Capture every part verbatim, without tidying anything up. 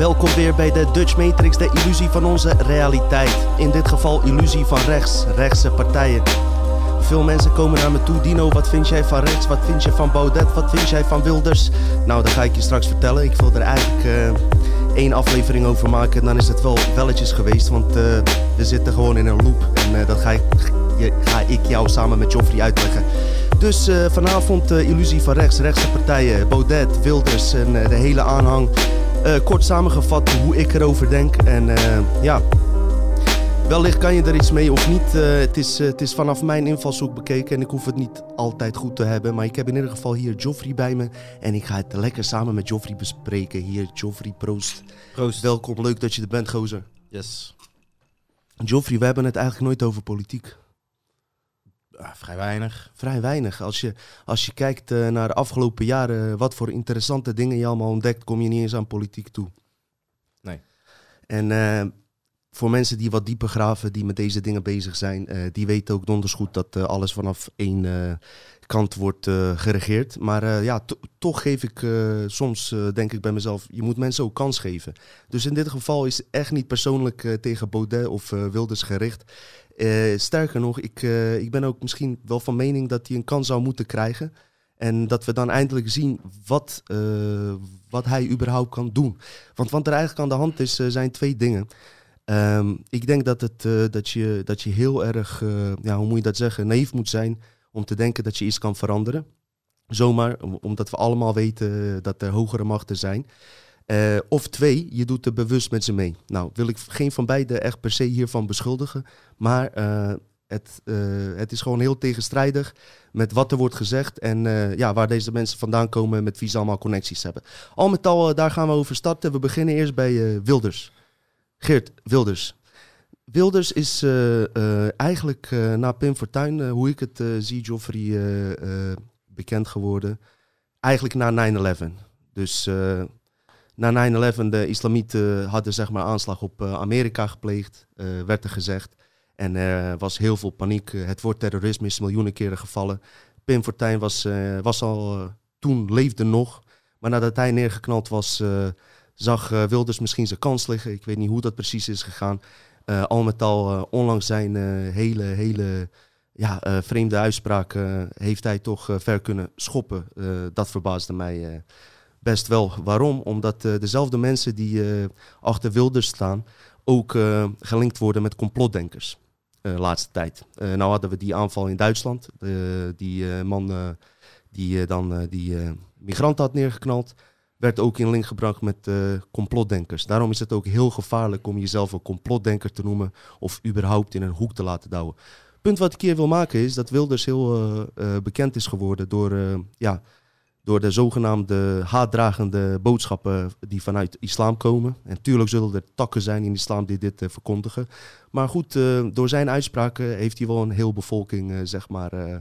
Welkom weer bij de Dutch Matrix, de illusie van onze realiteit. In dit geval illusie van rechts, rechtse partijen. Veel mensen komen naar me toe. Dino, wat vind jij van rechts? Wat vind je van Baudet? Wat vind jij van Wilders? Nou, dat ga ik je straks vertellen. Ik wil er eigenlijk uh, één aflevering over maken. Dan is het wel welletjes geweest, want uh, we zitten gewoon in een loop. En uh, dat ga ik, je, ga ik jou samen met Geoffrey uitleggen. Dus uh, vanavond uh, illusie van rechts, rechtse partijen, Baudet, Wilders en uh, de hele aanhang. Uh, kort samengevat hoe ik erover denk en uh, ja, wellicht kan je er iets mee of niet. Uh, het, is, uh, het is vanaf mijn invalshoek bekeken en ik hoef het niet altijd goed te hebben. Maar ik heb in ieder geval hier Geoffrey bij me en ik ga het lekker samen met Geoffrey bespreken. Hier, Geoffrey, proost. Proost. Welkom, leuk dat je er bent, gozer. Yes. Geoffrey, we hebben het eigenlijk nooit over politiek. Ah, vrij weinig. Vrij weinig. Als je, als je kijkt uh, naar de afgelopen jaren, wat voor interessante dingen je allemaal ontdekt, kom je niet eens aan politiek toe. Nee. En uh, voor mensen die wat dieper graven, die met deze dingen bezig zijn, uh, die weten ook donders goed dat uh, alles vanaf één uh, kant wordt uh, geregeerd. Maar uh, ja, to- toch geef ik uh, soms, uh, denk ik bij mezelf, je moet mensen ook kans geven. Dus in dit geval is echt niet persoonlijk uh, tegen Baudet of uh, Wilders gericht. Uh, sterker nog, ik, uh, ik ben ook misschien wel van mening dat hij een kans zou moeten krijgen. En dat we dan eindelijk zien wat, uh, wat hij überhaupt kan doen. Want wat er eigenlijk aan de hand is, uh, zijn twee dingen. Um, ik denk dat, het, uh, dat, je, dat je heel erg, uh, ja, hoe moet je dat zeggen, naïef moet zijn om te denken dat je iets kan veranderen. Zomaar, omdat we allemaal weten dat er hogere machten zijn. Uh, of twee, je doet er bewust met ze mee. Nou, wil ik geen van beiden echt per se hiervan beschuldigen. Maar uh, het, uh, het is gewoon heel tegenstrijdig met wat er wordt gezegd. En uh, ja, waar deze mensen vandaan komen, met wie ze allemaal connecties hebben. Al met al, uh, daar gaan we over starten. We beginnen eerst bij uh, Wilders. Geert, Wilders. Wilders is uh, uh, eigenlijk uh, na Pim Fortuyn, uh, hoe ik het uh, zie, Geoffrey, uh, uh, bekend geworden. Eigenlijk na nine eleven. Dus... Uh, Na nine eleven, de islamieten hadden zeg maar aanslag op Amerika gepleegd, uh, werd er gezegd. En er uh, was heel veel paniek. Het woord terrorisme is miljoenen keren gevallen. Pim Fortuyn was, uh, was al, uh, toen leefde nog. Maar nadat hij neergeknald was, uh, zag uh, Wilders misschien zijn kans liggen. Ik weet niet hoe dat precies is gegaan. Uh, al met al, uh, onlangs zijn uh, hele, hele ja, uh, vreemde uitspraak uh, heeft hij toch uh, ver kunnen schoppen. Uh, dat verbaasde mij... Uh, Best wel. Waarom? Omdat uh, dezelfde mensen die uh, achter Wilders staan ook uh, gelinkt worden met complotdenkers de uh, laatste tijd. Uh, nou hadden we die aanval in Duitsland. Uh, die uh, man uh, die uh, dan uh, die uh, migranten had neergeknald, werd ook in link gebracht met uh, complotdenkers. Daarom is het ook heel gevaarlijk om jezelf een complotdenker te noemen of überhaupt in een hoek te laten douwen. Punt wat ik hier wil maken is dat Wilders heel uh, uh, bekend is geworden door... Uh, ja, Door de zogenaamde haatdragende boodschappen die vanuit islam komen. En tuurlijk zullen er takken zijn in islam die dit uh, verkondigen. Maar goed, uh, door zijn uitspraken heeft hij wel een heel bevolking, uh, zeg maar, uh,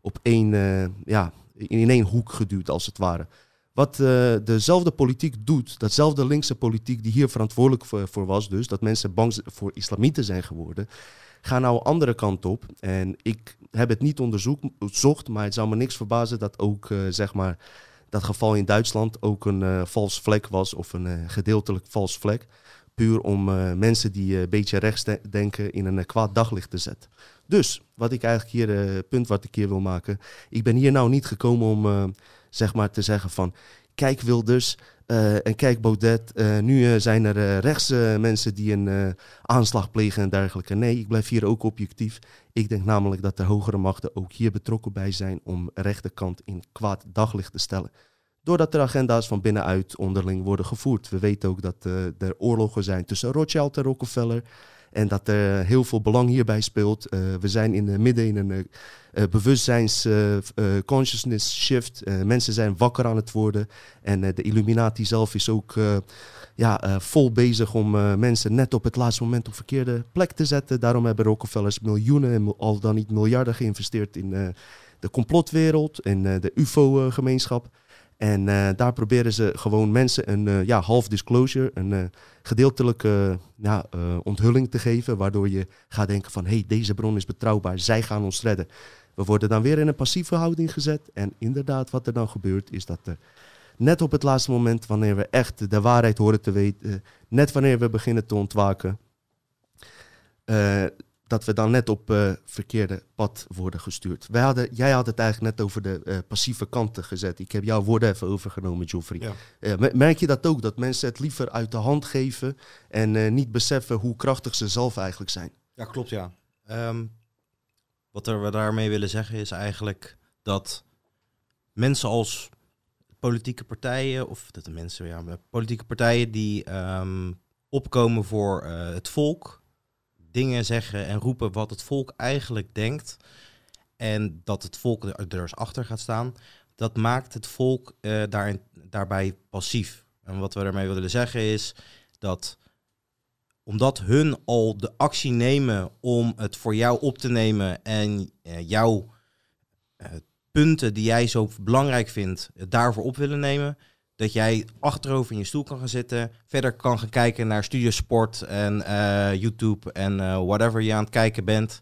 op één, uh, ja, in één hoek geduwd als het ware. Wat uh, dezelfde politiek doet, datzelfde linkse politiek die hier verantwoordelijk voor, voor was dus, dat mensen bang voor islamieten zijn geworden, ga nou andere kant op. En ik heb het niet onderzocht, maar het zou me niks verbazen dat ook uh, zeg maar dat geval in Duitsland ook een uh, vals vlek was of een uh, gedeeltelijk vals vlek. Puur om uh, mensen die een uh, beetje rechts de- denken in een uh, kwaad daglicht te zetten. Dus wat ik eigenlijk hier, uh, punt wat ik hier wil maken, ik ben hier nou niet gekomen om uh, zeg maar te zeggen van kijk Wilders uh, en kijk Baudet. Uh, nu uh, zijn er uh, rechtse uh, mensen die een uh, aanslag plegen en dergelijke. Nee, ik blijf hier ook objectief. Ik denk namelijk dat er hogere machten ook hier betrokken bij zijn om rechterkant in kwaad daglicht te stellen. Doordat er agenda's van binnenuit onderling worden gevoerd. We weten ook dat uh, er oorlogen zijn tussen Rothschild en Rockefeller. En dat er heel veel belang hierbij speelt. Uh, we zijn in het midden in een uh, bewustzijns uh, uh, consciousness shift. Uh, mensen zijn wakker aan het worden. En uh, de Illuminati zelf is ook uh, ja, uh, vol bezig om uh, mensen net op het laatste moment op verkeerde plek te zetten. Daarom hebben Rockefellers miljoenen, al dan niet miljarden geïnvesteerd in uh, de complotwereld. In uh, de U F O-gemeenschap. En uh, daar proberen ze gewoon mensen een uh, ja, half disclosure, een uh, gedeeltelijke uh, ja, uh, onthulling te geven. Waardoor je gaat denken van, hé, hey, deze bron is betrouwbaar, zij gaan ons redden. We worden dan weer in een passieve houding gezet. En inderdaad, wat er dan gebeurt is dat er Net op het laatste moment, wanneer we echt de waarheid horen te weten, net wanneer we beginnen te ontwaken, uh, dat we dan net op uh, verkeerde pad worden gestuurd. Wij hadden, jij had het eigenlijk net over de uh, passieve kanten gezet. Ik heb jouw woorden even overgenomen, Geoffrey. Ja. Uh, merk je dat ook, dat mensen het liever uit de hand geven en uh, niet beseffen hoe krachtig ze zelf eigenlijk zijn? Ja, klopt, ja. Um, wat er, we daarmee willen zeggen is eigenlijk dat mensen als politieke partijen, of dat de mensen, ja, politieke partijen die um, opkomen voor uh, het volk, dingen zeggen en roepen wat het volk eigenlijk denkt en dat het volk er dus achter gaat staan, dat maakt het volk uh, daarin, daarbij passief. En wat we daarmee willen zeggen is dat omdat hun al de actie nemen om het voor jou op te nemen en uh, jouw uh, punten die jij zo belangrijk vindt, daarvoor op willen nemen, dat jij achterover in je stoel kan gaan zitten, verder kan gaan kijken naar studiosport en uh, YouTube en uh, whatever je aan het kijken bent.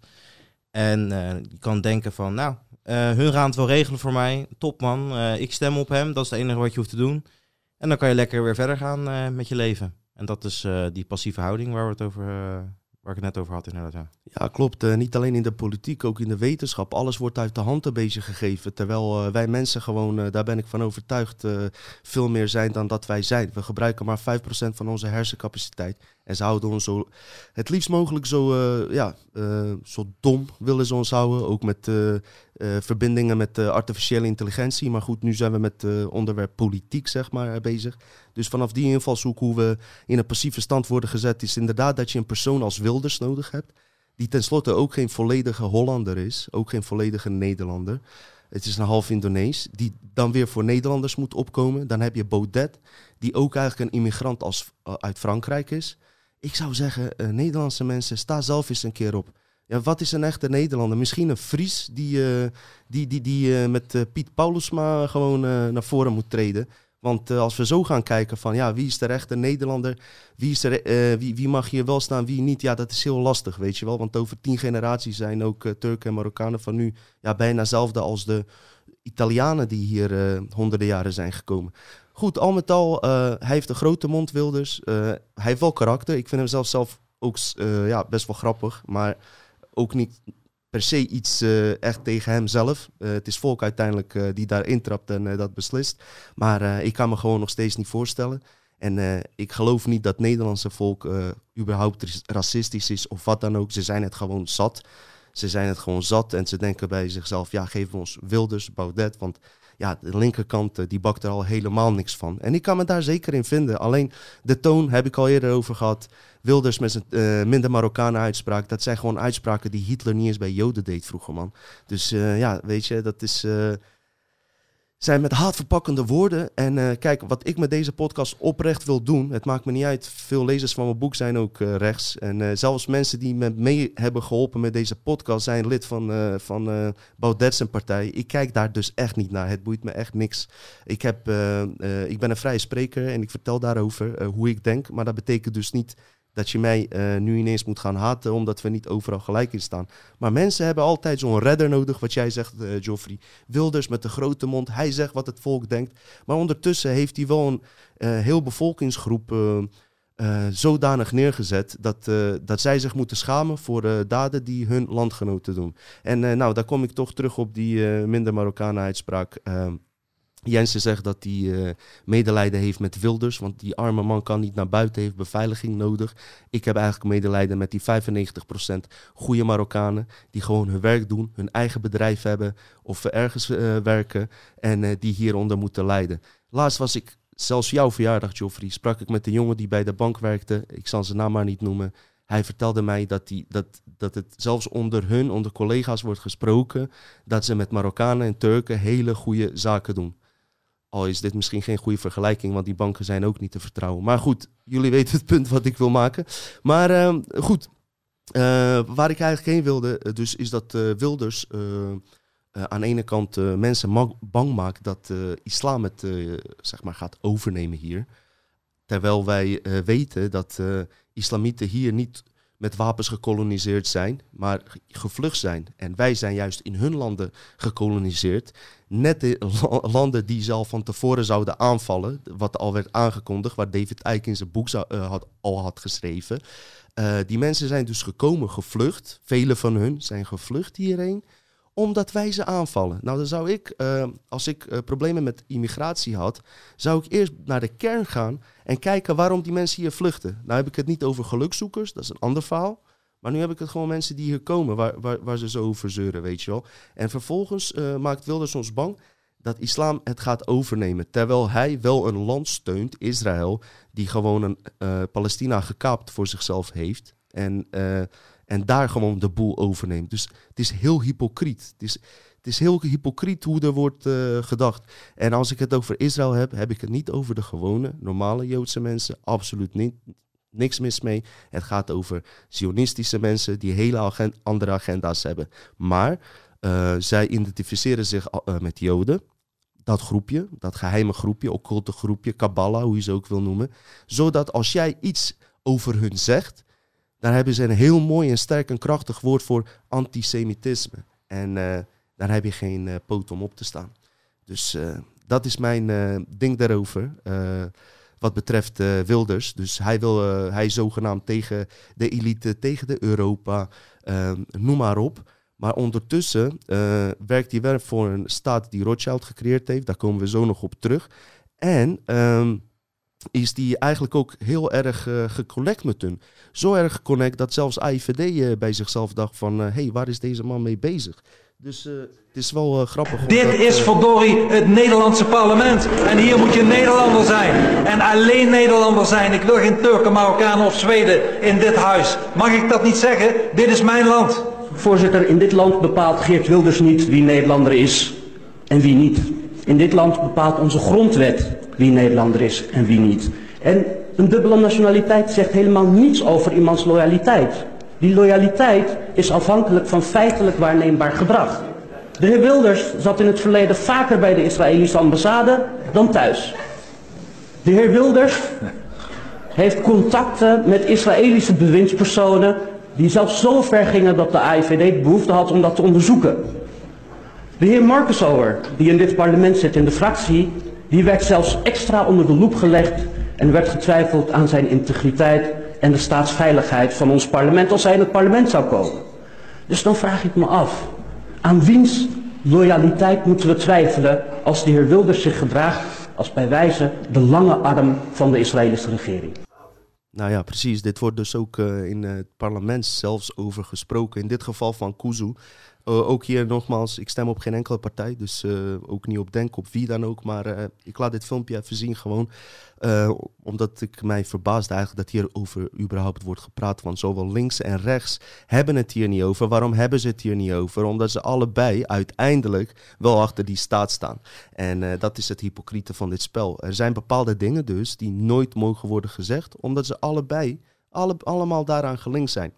En uh, je kan denken van, nou, uh, hun gaan het wel regelen voor mij, top man, uh, ik stem op hem, dat is het enige wat je hoeft te doen. En dan kan je lekker weer verder gaan uh, met je leven. En dat is uh, die passieve houding waar we het over uh, waar ik het net over had inderdaad. Ja, ja klopt. Uh, niet alleen in de politiek, ook in de wetenschap. Alles wordt uit de hand een beetje gegeven. Terwijl uh, wij mensen gewoon, uh, daar ben ik van overtuigd, uh, veel meer zijn dan dat wij zijn. We gebruiken maar vijf procent van onze hersencapaciteit. En ze houden ons zo, het liefst mogelijk zo, uh, ja, uh, zo dom willen ze ons houden. Ook met uh, uh, verbindingen met uh, artificiële intelligentie. Maar goed, nu zijn we met uh, onderwerp politiek zeg maar bezig. Dus vanaf die invalshoek hoe we in een passieve stand worden gezet, is inderdaad dat je een persoon als Wilders nodig hebt. Die tenslotte ook geen volledige Hollander is. Ook geen volledige Nederlander. Het is een half Indonees. Die dan weer voor Nederlanders moet opkomen. Dan heb je Baudet. Die ook eigenlijk een immigrant als, uh, uit Frankrijk is. Ik zou zeggen, uh, Nederlandse mensen, sta zelf eens een keer op. Ja, wat is een echte Nederlander? Misschien een Fries die, uh, die, die, die uh, met uh, Piet Paulusma gewoon uh, naar voren moet treden. Want uh, als we zo gaan kijken van, ja, wie is de echte Nederlander? Wie, is er, uh, wie, wie mag hier wel staan, wie niet? Ja, dat is heel lastig, weet je wel. Want over tien generaties zijn ook uh, Turken en Marokkanen van nu ja, bijna hetzelfde als de Italianen die hier uh, honderden jaren zijn gekomen. Goed, al met al, uh, hij heeft een grote mond, Wilders. Uh, hij heeft wel karakter. Ik vind hem zelf, zelf ook uh, ja, best wel grappig. Maar ook niet per se iets uh, echt tegen hemzelf. Uh, het is volk uiteindelijk uh, die daar intrapt en uh, dat beslist. Maar uh, ik kan me gewoon nog steeds niet voorstellen. En uh, ik geloof niet dat het Nederlandse volk uh, überhaupt racistisch is of wat dan ook. Ze zijn het gewoon zat. Ze zijn het gewoon zat en ze denken bij zichzelf, ja, geef ons Wilders, Baudet, want ja, de linkerkant die bakt er al helemaal niks van. En ik kan me daar zeker in vinden. Alleen de toon heb ik al eerder over gehad. Wilders met zijn uh, minder Marokkanen uitspraak. Dat zijn gewoon uitspraken die Hitler niet eens bij Joden deed vroeger, man. Dus uh, ja, weet je, dat is uh, zijn met haatverpakkende woorden. En uh, kijk, wat ik met deze podcast oprecht wil doen. Het maakt me niet uit. Veel lezers van mijn boek zijn ook uh, rechts. En uh, zelfs mensen die me mee hebben geholpen met deze podcast zijn lid van, uh, van uh, Baudet's partij. Ik kijk daar dus echt niet naar. Het boeit me echt niks. Ik, heb, uh, uh, ik ben een vrije spreker en ik vertel daarover uh, hoe ik denk. Maar dat betekent dus niet dat je mij uh, nu ineens moet gaan haten, omdat we niet overal gelijk in staan. Maar mensen hebben altijd zo'n redder nodig, wat jij zegt, uh, Geoffrey. Wilders met de grote mond, hij zegt wat het volk denkt. Maar ondertussen heeft hij wel een uh, heel bevolkingsgroep uh, uh, zodanig neergezet dat, uh, dat zij zich moeten schamen voor uh, daden die hun landgenoten doen. En uh, nou, daar kom ik toch terug op die uh, minder Marokkanen-uitspraak. Uh, Jensen zegt dat hij uh, medelijden heeft met Wilders, want die arme man kan niet naar buiten, heeft beveiliging nodig. Ik heb eigenlijk medelijden met die vijfennegentig procent goede Marokkanen die gewoon hun werk doen, hun eigen bedrijf hebben of ergens uh, werken en uh, die hieronder moeten lijden. Laatst was ik, zelfs jouw verjaardag, Geoffrey, sprak ik met een jongen die bij de bank werkte. Ik zal zijn naam maar niet noemen. Hij vertelde mij dat, die, dat, dat het zelfs onder hun, onder collega's wordt gesproken, dat ze met Marokkanen en Turken hele goede zaken doen. Al is dit misschien geen goede vergelijking, want die banken zijn ook niet te vertrouwen. Maar goed, jullie weten het punt wat ik wil maken. Maar uh, goed, uh, waar ik eigenlijk heen wilde, dus is dat uh, Wilders uh, uh, aan de ene kant uh, mensen ma- bang maakt dat uh, islam het uh, zeg maar gaat overnemen hier. Terwijl wij uh, weten dat uh, islamieten hier niet met wapens gekoloniseerd zijn, maar gevlucht zijn. En wij zijn juist in hun landen gekoloniseerd. Net de landen die ze al van tevoren zouden aanvallen, wat al werd aangekondigd, waar David Icke in zijn boek zou, uh, had, al had geschreven. Uh, die mensen zijn dus gekomen, gevlucht. Velen van hun zijn gevlucht hierheen, omdat wij ze aanvallen. Nou, dan zou ik, uh, als ik uh, problemen met immigratie had, zou ik eerst naar de kern gaan en kijken waarom die mensen hier vluchten. Nou heb ik het niet over gelukzoekers, dat is een ander verhaal. Maar nu heb ik het gewoon mensen die hier komen, waar, waar, waar ze zo over zeuren, weet je wel. En vervolgens uh, maakt Wilders ons bang dat islam het gaat overnemen. Terwijl hij wel een land steunt, Israël, die gewoon een uh, Palestina gekaapt voor zichzelf heeft. En... Uh, En daar gewoon de boel overneemt. Dus het is heel hypocriet. Het is, het is heel hypocriet hoe er wordt uh, gedacht. En als ik het over Israël heb, heb ik het niet over de gewone, normale Joodse mensen. Absoluut niet. Niks mis mee. Het gaat over Zionistische mensen die hele agen- andere agenda's hebben. Maar uh, zij identificeren zich uh, met Joden. Dat groepje, dat geheime groepje, occulte groepje, Kabbalah, hoe je ze ook wil noemen. Zodat als jij iets over hun zegt, daar hebben ze een heel mooi en sterk en krachtig woord voor, antisemitisme. En uh, daar heb je geen uh, poot om op te staan. Dus uh, dat is mijn uh, ding daarover, uh, wat betreft uh, Wilders. Dus hij wil, uh, hij is zogenaamd tegen de elite, tegen de Europa, uh, noem maar op. Maar ondertussen uh, werkt hij wel voor een staat die Rothschild gecreëerd heeft. Daar komen we zo nog op terug. En... Um, is die eigenlijk ook heel erg uh, geconnect met hun. Zo erg geconnect dat zelfs A I V D uh, bij zichzelf dacht van... hé, uh, hey, waar is deze man mee bezig? Dus uh, het is wel uh, grappig. Dit omdat, is uh, verdorie het Nederlandse parlement. En hier moet je Nederlander zijn. En alleen Nederlander zijn. Ik wil geen Turken, Marokkanen of Zweden in dit huis. Mag ik dat niet zeggen? Dit is mijn land. Voorzitter, in dit land bepaalt Geert Wilders niet wie Nederlander is en wie niet. In dit land bepaalt onze grondwet wie Nederlander is en wie niet. En een dubbele nationaliteit zegt helemaal niets over iemands loyaliteit. Die loyaliteit is afhankelijk van feitelijk waarneembaar gedrag. De heer Wilders zat in het verleden vaker bij de Israëlische ambassade dan thuis. De heer Wilders heeft contacten met Israëlische bewindspersonen die zelfs zo ver gingen dat de A I V D behoefte had om dat te onderzoeken. De heer Markeshauer, die in dit parlement zit in de fractie, die werd zelfs extra onder de loep gelegd en werd getwijfeld aan zijn integriteit en de staatsveiligheid van ons parlement als hij in het parlement zou komen. Dus dan vraag ik me af, aan wiens loyaliteit moeten we twijfelen als de heer Wilders zich gedraagt als bij wijze de lange arm van de Israëlische regering? Nou ja, precies. Dit wordt dus ook uh, in het parlement zelfs over gesproken. In dit geval van Kuzu. Uh, ook hier nogmaals, ik stem op geen enkele partij, dus uh, ook niet op Denk, op wie dan ook. Maar uh, ik laat dit filmpje even zien gewoon, uh, omdat ik mij verbaasde eigenlijk dat hierover überhaupt wordt gepraat. Want zowel links en rechts hebben het hier niet over. Waarom hebben ze het hier niet over? Omdat ze allebei uiteindelijk wel achter die staat staan. En uh, dat is het hypocriete van dit spel. Er zijn bepaalde dingen dus die nooit mogen worden gezegd, omdat ze allebei alle, allemaal daaraan gelinkt zijn.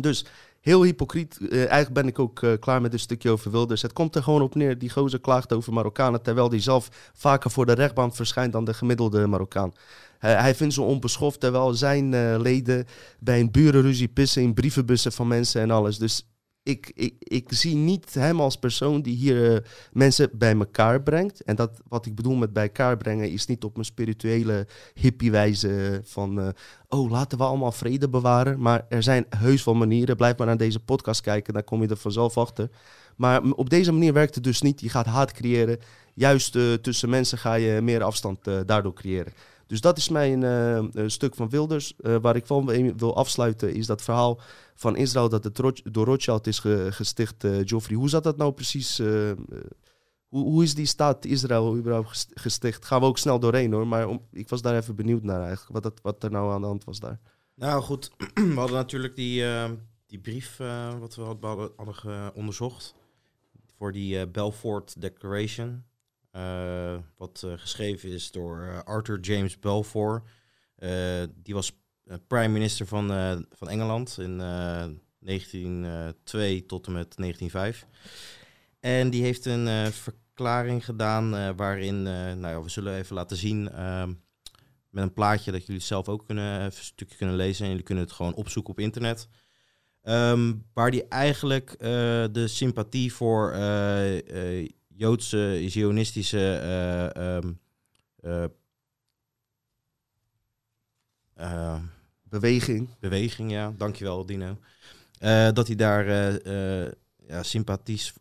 Dus... heel hypocriet. Uh, eigenlijk ben ik ook uh, klaar met een stukje over Wilders. Het komt er gewoon op neer. Die gozer klaagt over Marokkanen, terwijl hij zelf vaker voor de rechtbank verschijnt dan de gemiddelde Marokkaan. Uh, hij vindt ze onbeschoft, terwijl zijn uh, leden bij een burenruzie pissen in brievenbussen van mensen en alles. Dus ik, ik, ik zie niet hem als persoon die hier uh, mensen bij elkaar brengt. En dat wat ik bedoel met bij elkaar brengen is niet op een spirituele hippie wijze van... Uh, oh, laten we allemaal vrede bewaren. Maar er zijn heus wel manieren. Blijf maar naar deze podcast kijken, dan kom je er vanzelf achter. Maar op deze manier werkt het dus niet. Je gaat haat creëren. Juist uh, tussen mensen ga je meer afstand uh, daardoor creëren. Dus dat is mijn uh, stuk van Wilders. Uh, waar ik van wil afsluiten is dat verhaal van Israël dat het Roch- door Rothschild is ge- gesticht. Uh, Geoffrey, hoe zat dat nou precies? Uh, hoe, hoe is die staat Israël überhaupt gesticht? Gaan we ook snel doorheen hoor. Maar om, ik was daar even benieuwd naar eigenlijk. Wat, dat, wat er nou aan de hand was daar. Nou goed, we hadden natuurlijk die, uh, die brief uh, wat we hadden, hadden uh, onderzocht. Voor die uh, Balfour Declaration. Uh, wat uh, geschreven is door uh, Arthur James Balfour. Uh, die was uh, prime minister van, uh, van Engeland in uh, negentien nul twee tot en met negentien nul vijf. En die heeft een uh, verklaring gedaan uh, waarin... Uh, nou ja, we zullen even laten zien uh, met een plaatje dat jullie zelf ook kunnen, een stukje kunnen lezen. En jullie kunnen het gewoon opzoeken op internet. Um, waar die eigenlijk uh, de sympathie voor uh, uh, Joodse, Zionistische uh, um, uh, uh, beweging. Beweging, ja. Dankjewel, Dino. Uh, dat hij daar uh, uh, ja, sympathisch,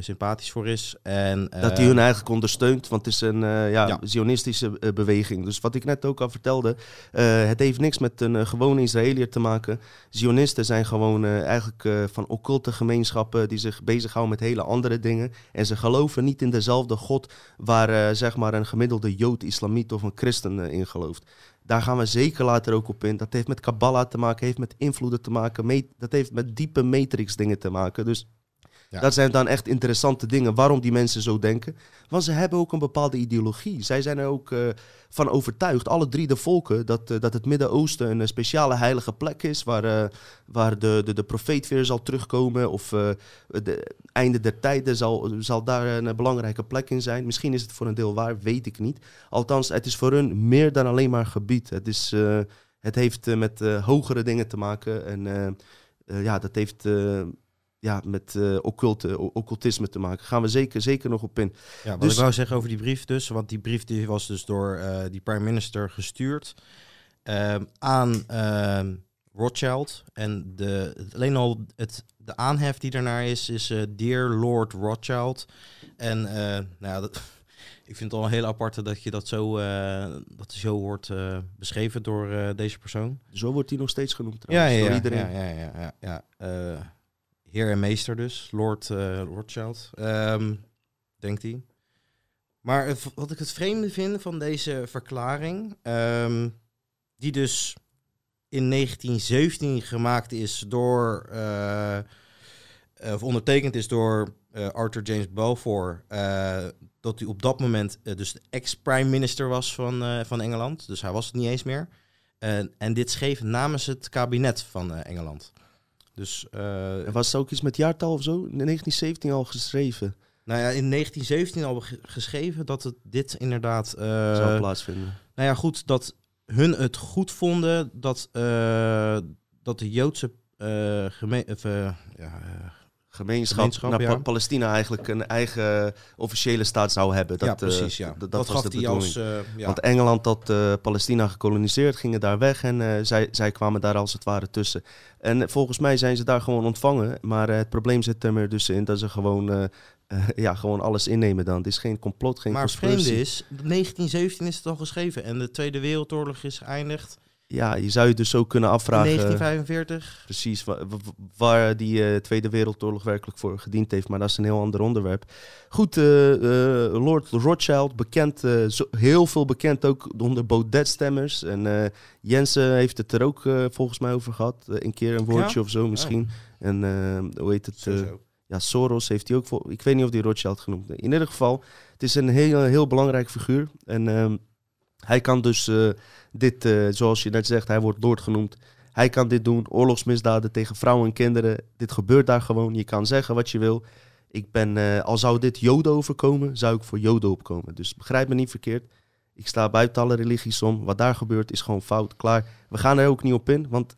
sympathisch voor is. En, uh, dat hij hun eigenlijk ondersteunt, want het is een uh, ja, ja. Zionistische uh, beweging. Dus wat ik net ook al vertelde, uh, het heeft niks met een uh, gewone Israëliër te maken. Zionisten zijn gewoon uh, eigenlijk uh, van occulte gemeenschappen die zich bezighouden met hele andere dingen. En ze geloven niet in dezelfde God waar uh, zeg maar een gemiddelde Jood, Islamiet of een christen uh, in gelooft. Daar gaan we zeker later ook op in. Dat heeft met Kabbalah te maken, heeft met invloeden te maken. Met, dat heeft met diepe matrix dingen te maken. Dus ja. Dat zijn dan echt interessante dingen waarom die mensen zo denken. Want ze hebben ook een bepaalde ideologie. Zij zijn er ook uh, van overtuigd, alle drie de volken, dat, uh, dat het Midden-Oosten een speciale heilige plek is. Waar, uh, waar de, de, de profeet weer zal terugkomen. Of uh, de einde der tijden zal, zal daar een belangrijke plek in zijn. Misschien is het voor een deel waar, weet ik niet. Althans, het is voor hun meer dan alleen maar gebied. Het, is, uh, het heeft uh, met uh, hogere dingen te maken. En uh, uh, ja, dat heeft... Uh, Ja, met uh, occulte, occultisme te maken. Gaan we zeker, zeker nog op in. Ja, wat dus... ik wou zeggen over die brief dus. Want die brief die was dus door uh, die prime minister gestuurd uh, aan uh, Rothschild. En de, alleen al het, de aanhef die daarnaar is, is uh, Dear Lord Rothschild. En uh, nou ja, dat, ik vind het al een heel aparte dat je dat zo, uh, dat zo wordt uh, beschreven door uh, deze persoon. Zo wordt hij nog steeds genoemd trouwens, ja, ja, door iedereen. Ja, ja, ja, ja, ja, ja. Uh, Heer en meester dus, Lord uh, Rothschild, um, denkt hij. Maar uh, wat ik het vreemde vind van deze verklaring, um, die dus in negentien zeventien gemaakt is door, uh, uh, of ondertekend is door uh, Arthur James Balfour, uh, dat hij op dat moment uh, dus de ex-prime minister was van, uh, van Engeland, dus hij was het niet eens meer. Uh, en dit schreef namens het kabinet van uh, Engeland. Dus, uh, er was ook iets met jaartal of zo? In negentien zeventien al geschreven? Nou ja, in negentien zeventien al ge- geschreven dat het dit inderdaad... Uh, zou plaatsvinden. Nou ja, goed, dat hun het goed vonden dat, uh, dat de Joodse uh, geme- of, uh, ja, uh, gemeenschap, gemeenschap naar ja. pa- Palestina eigenlijk een eigen officiële staat zou hebben. Dat, ja, precies, ja. Uh, d- dat, dat was de bedoeling. Als, uh, ja. Want Engeland had uh, Palestina gekoloniseerd, gingen daar weg en uh, zij, zij kwamen daar als het ware tussen. En volgens mij zijn ze daar gewoon ontvangen. Maar uh, het probleem zit er maar dus in dat ze gewoon, uh, uh, ja, gewoon alles innemen dan. Het is geen complot, geen conspiratie. Maar het vreemde is, negentien zeventien is het al geschreven. En de Tweede Wereldoorlog is geëindigd. Ja, je zou je dus ook kunnen afvragen... negentien vijfenveertig. Precies, waar, waar die uh, Tweede Wereldoorlog werkelijk voor gediend heeft. Maar dat is een heel ander onderwerp. Goed, uh, uh, Lord Rothschild, bekend, uh, zo, heel veel bekend ook onder Baudet-stemmers. En uh, Jensen heeft het er ook uh, volgens mij over gehad. Uh, een keer een woordje ja? of zo misschien. Oh. En uh, hoe heet het... Uh, Ja, Soros heeft hij ook... Vol- Ik weet niet of die Rothschild genoemd. In ieder geval, het is een heel, heel belangrijk figuur. En... Um, Hij kan dus uh, dit, uh, zoals je net zegt, hij wordt Lord genoemd. Hij kan dit doen, oorlogsmisdaden tegen vrouwen en kinderen. Dit gebeurt daar gewoon. Je kan zeggen wat je wil. Ik ben, uh, al zou dit Joden overkomen, zou ik voor Joden opkomen. Dus begrijp me niet verkeerd. Ik sta buiten alle religies om. Wat daar gebeurt is gewoon fout, klaar. We gaan er ook niet op in, want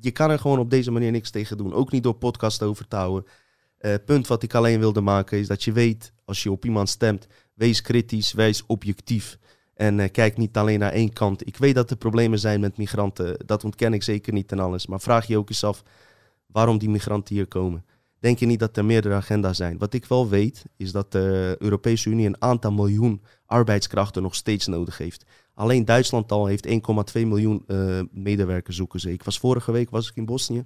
je kan er gewoon op deze manier niks tegen doen. Ook niet door podcast over te houden. Uh, punt wat ik alleen wilde maken is dat je weet, als je op iemand stemt, wees kritisch, wees objectief. En uh, kijk niet alleen naar één kant. Ik weet dat er problemen zijn met migranten. Dat ontken ik zeker niet en alles. Maar vraag je ook eens af waarom die migranten hier komen. Denk je niet dat er meerdere agenda's zijn? Wat ik wel weet is dat de Europese Unie een aantal miljoen arbeidskrachten nog steeds nodig heeft. Alleen Duitsland al heeft één komma twee miljoen uh, medewerkers zoeken ze. Ik was vorige week was ik in Bosnië.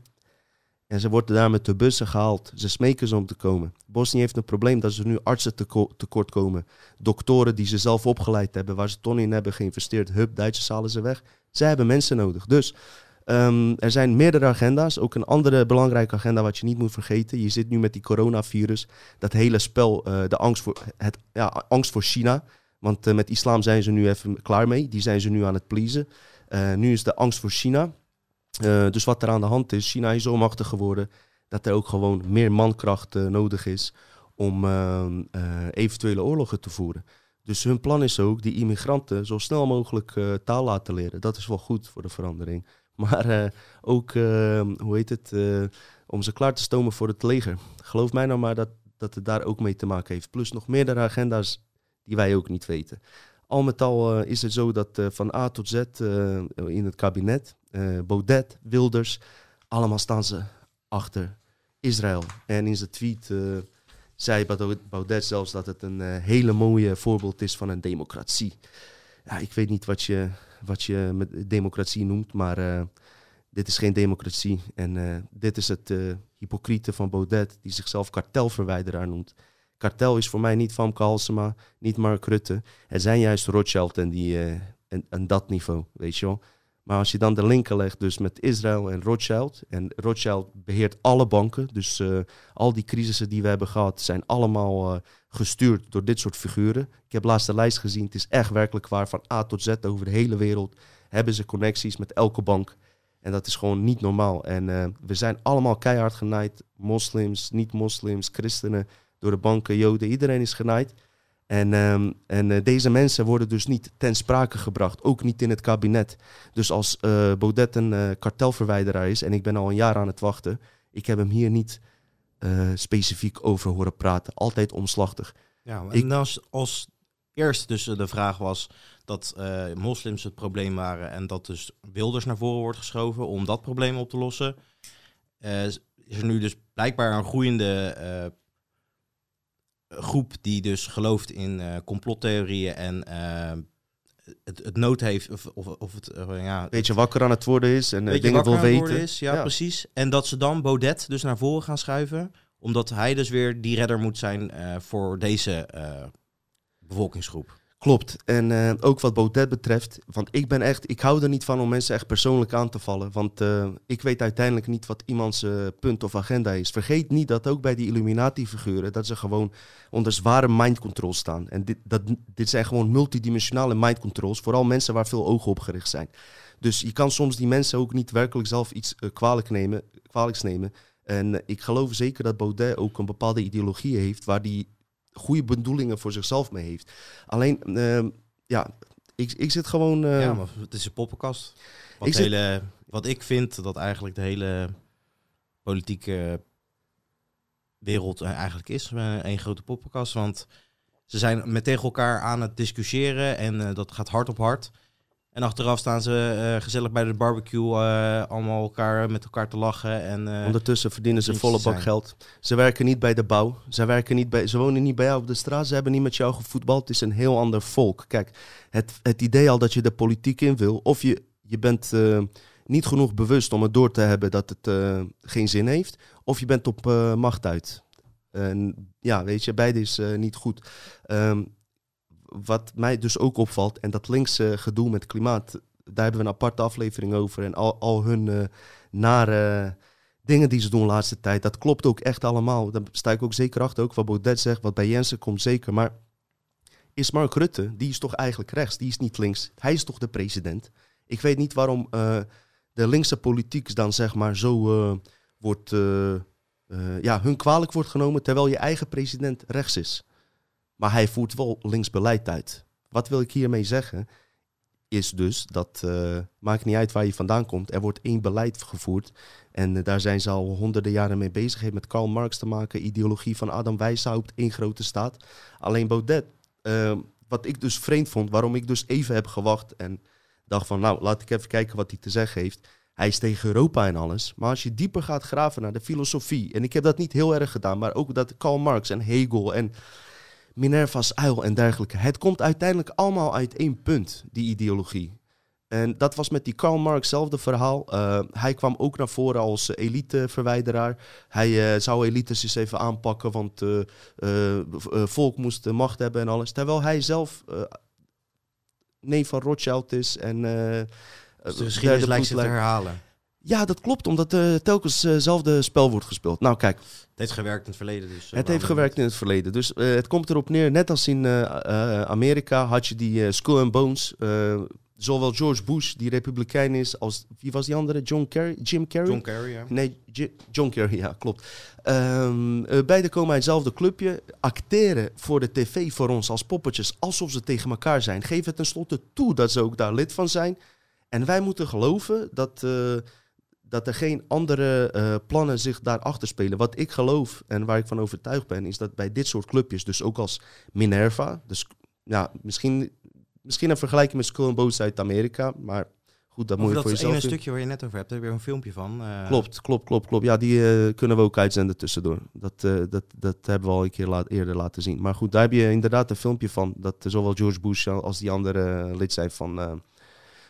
En ze worden daar met de bussen gehaald. Ze smeken ze om te komen. Bosnië heeft een probleem dat ze nu artsen teko- tekort komen. Doktoren die ze zelf opgeleid hebben, waar ze tonnen in hebben geïnvesteerd. Hup, Duitsers halen ze weg. Zij hebben mensen nodig. Dus um, er zijn meerdere agenda's. Ook een andere belangrijke agenda wat je niet moet vergeten. Je zit nu met die coronavirus. Dat hele spel, uh, de angst voor, het, ja, angst voor China. Want uh, met islam zijn ze nu even klaar mee. Die zijn ze nu aan het pleasen. Uh, nu is de angst voor China... Uh, dus wat er aan de hand is, China is zo machtig geworden dat er ook gewoon meer mankracht uh, nodig is om uh, uh, eventuele oorlogen te voeren. Dus hun plan is ook die immigranten zo snel mogelijk uh, taal laten leren. Dat is wel goed voor de verandering. Maar uh, ook, uh, hoe heet het, uh, om ze klaar te stomen voor het leger. Geloof mij nou maar dat, dat het daar ook mee te maken heeft. Plus nog meerdere agenda's die wij ook niet weten. Al met al uh, is het zo dat uh, van A tot Z uh, in het kabinet, uh, Baudet, Wilders, allemaal staan ze achter Israël. En in zijn tweet uh, zei Baudet zelfs dat het een uh, hele mooie voorbeeld is van een democratie. Ja, ik weet niet wat je, wat je met democratie noemt, maar uh, dit is geen democratie. En uh, dit is het uh, hypocriete van Baudet, die zichzelf kartelverwijderaar noemt. Kartel is voor mij niet Femke Halsema, niet Mark Rutte. Het zijn juist Rothschild en, die, uh, en, en dat niveau, weet je wel. Maar als je dan de linker legt dus met Israël en Rothschild... en Rothschild beheert alle banken... dus uh, al die crisissen die we hebben gehad... zijn allemaal uh, gestuurd door dit soort figuren. Ik heb laatst de lijst gezien. Het is echt werkelijk waar. Van A tot Z over de hele wereld... hebben ze connecties met elke bank. En dat is gewoon niet normaal. En uh, we zijn allemaal keihard genaaid. Moslims, niet-moslims, christenen... door de banken, joden, iedereen is genaaid. En, um, en uh, deze mensen worden dus niet ten sprake gebracht, ook niet in het kabinet. Dus als uh, Baudet een uh, kartelverwijderaar is, en ik ben al een jaar aan het wachten, ik heb hem hier niet uh, specifiek over horen praten. Altijd omslachtig. Ja, en ik... als, als eerst dus de vraag was dat uh, moslims het probleem waren en dat dus Wilders naar voren wordt geschoven om dat probleem op te lossen, uh, is er nu dus blijkbaar een groeiende uh, groep die dus gelooft in uh, complottheorieën en uh, het, het nood heeft of, of, of het uh, ja, beetje wakker aan het worden is en uh, dingen wil weten is, ja, ja precies, en dat ze dan Baudet dus naar voren gaan schuiven omdat hij dus weer die redder moet zijn uh, voor deze uh, bevolkingsgroep. Klopt. En uh, ook wat Baudet betreft, want ik ben echt, ik hou er niet van om mensen echt persoonlijk aan te vallen, want uh, ik weet uiteindelijk niet wat iemands uh, punt of agenda is. Vergeet niet dat ook bij die Illuminati-figuren, dat ze gewoon onder zware mind control staan. En dit, dat, dit zijn gewoon multidimensionale mind controls, vooral mensen waar veel ogen op gericht zijn. Dus je kan soms die mensen ook niet werkelijk zelf iets uh, kwalijk nemen, kwalijks nemen. En uh, ik geloof zeker dat Baudet ook een bepaalde ideologie heeft waar die goede bedoelingen voor zichzelf mee heeft. Alleen, uh, ja, ik, ik zit gewoon... Uh... Ja, maar het is een poppenkast. Wat, ik zit... hele, wat ik vind, dat eigenlijk de hele politieke wereld eigenlijk is. Een grote poppenkast, want ze zijn met tegen elkaar aan het discussiëren en uh, dat gaat hard op hard. En achteraf staan ze uh, gezellig bij de barbecue, uh, allemaal elkaar, met elkaar te lachen. En, uh, ondertussen verdienen ze volle bak geld. Ze werken niet bij de bouw. Ze, werken niet bij, ze wonen niet bij jou op de straat. Ze hebben niet met jou gevoetbald. Het is een heel ander volk. Kijk, het, het idee al dat je de politiek in wil... of je, je bent uh, niet genoeg bewust om het door te hebben dat het uh, geen zin heeft... of je bent op uh, macht uit. En, ja, weet je, beide is uh, niet goed. Um, Wat mij dus ook opvalt, en dat linkse gedoe met klimaat, daar hebben we een aparte aflevering over. En al, al hun uh, nare dingen die ze doen de laatste tijd, dat klopt ook echt allemaal. Daar sta ik ook zeker achter, ook wat Baudet zegt, wat bij Jensen komt zeker. Maar is Mark Rutte, die is toch eigenlijk rechts, die is niet links. Hij is toch de president. Ik weet niet waarom uh, de linkse politiek dan zeg maar zo uh, wordt, uh, uh, ja, hun kwalijk wordt genomen, terwijl je eigen president rechts is. Maar hij voert wel links beleid uit. Wat wil ik hiermee zeggen? Is dus dat, uh, maakt niet uit waar je vandaan komt. Er wordt één beleid gevoerd. En uh, daar zijn ze al honderden jaren mee bezig. Heeft met Karl Marx te maken. Ideologie van Adam Weishaupt. Één grote staat. Alleen Baudet. Uh, wat ik dus vreemd vond. Waarom ik dus even heb gewacht. En dacht van nou, laat ik even kijken wat hij te zeggen heeft. Hij is tegen Europa en alles. Maar als je dieper gaat graven naar de filosofie. En ik heb dat niet heel erg gedaan. Maar ook dat Karl Marx en Hegel en... Minerva's uil en dergelijke. Het komt uiteindelijk allemaal uit één punt, die ideologie. En dat was met die Karl Marx zelfde verhaal. Uh, hij kwam ook naar voren als eliteverwijderaar. Hij uh, zou elites eens even aanpakken, want uh, uh, volk moest de macht hebben en alles. Terwijl hij zelf uh, neef van Rothschild is. En, uh, dus de geschiedenis lijkt zich te herhalen. Ja, dat klopt, omdat uh, telkens hetzelfde uh, spel wordt gespeeld. Nou, kijk. Het heeft gewerkt in het verleden. Dus, uh, het heeft gewerkt in het verleden. Dus uh, het komt erop neer, net als in uh, uh, Amerika had je die uh, Skull and Bones. Uh, zowel George Bush, die republikein is, als... Wie was die andere? John Kerry? Jim Carrey? John Kerry, ja. Nee, G- John Kerry, ja, klopt. Um, uh, beiden komen uit hetzelfde clubje. Acteren voor de tv voor ons als poppetjes, alsof ze tegen elkaar zijn. Geef het tenslotte toe dat ze ook daar lid van zijn. En wij moeten geloven dat, uh, dat er geen andere uh, plannen zich daarachter spelen. Wat ik geloof en waar ik van overtuigd ben, is dat bij dit soort clubjes, dus ook als Minerva... Dus ja, misschien... Misschien een vergelijking met Skull and Bones uit Amerika, maar goed, dat of moet je dat voor jezelf doen. Dat is een stukje waar je net over hebt, daar heb je weer een filmpje van. Uh... Klopt, klopt, klopt, klopt. Ja, die uh, kunnen we ook uitzenden tussendoor. Dat, uh, dat, dat hebben we al een keer la- eerder laten zien. Maar goed, daar heb je inderdaad een filmpje van, dat uh, zowel George Bush als die andere uh, lid zijn van uh,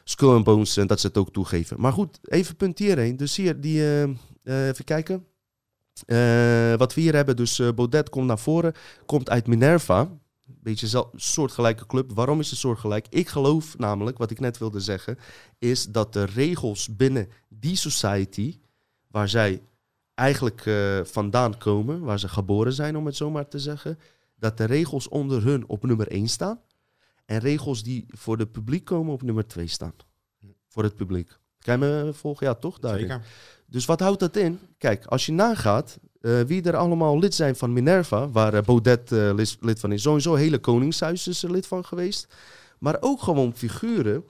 Skull and Bones, en dat ze het ook toegeven. Maar goed, even punt hierheen. Dus hier, die, uh, uh, even kijken. Uh, wat we hier hebben, dus uh, Baudet komt naar voren, komt uit Minerva. Beetje een soortgelijke club. Waarom is het soortgelijk? Ik geloof namelijk, wat ik net wilde zeggen, is dat de regels binnen die society, waar zij eigenlijk uh, vandaan komen, waar ze geboren zijn, om het zo maar te zeggen, dat de regels onder hun op nummer één staan en regels die voor het publiek komen op nummer twee staan. Ja. Voor het publiek. Kan je me volgen? Ja, toch? Daarin. Zeker. Dus wat houdt dat in? Kijk, als je nagaat... Uh, wie er allemaal lid zijn van Minerva, waar uh, Baudet uh, lid, lid van is. Sowieso hele Koningshuis is er lid van geweest. Maar ook gewoon figuren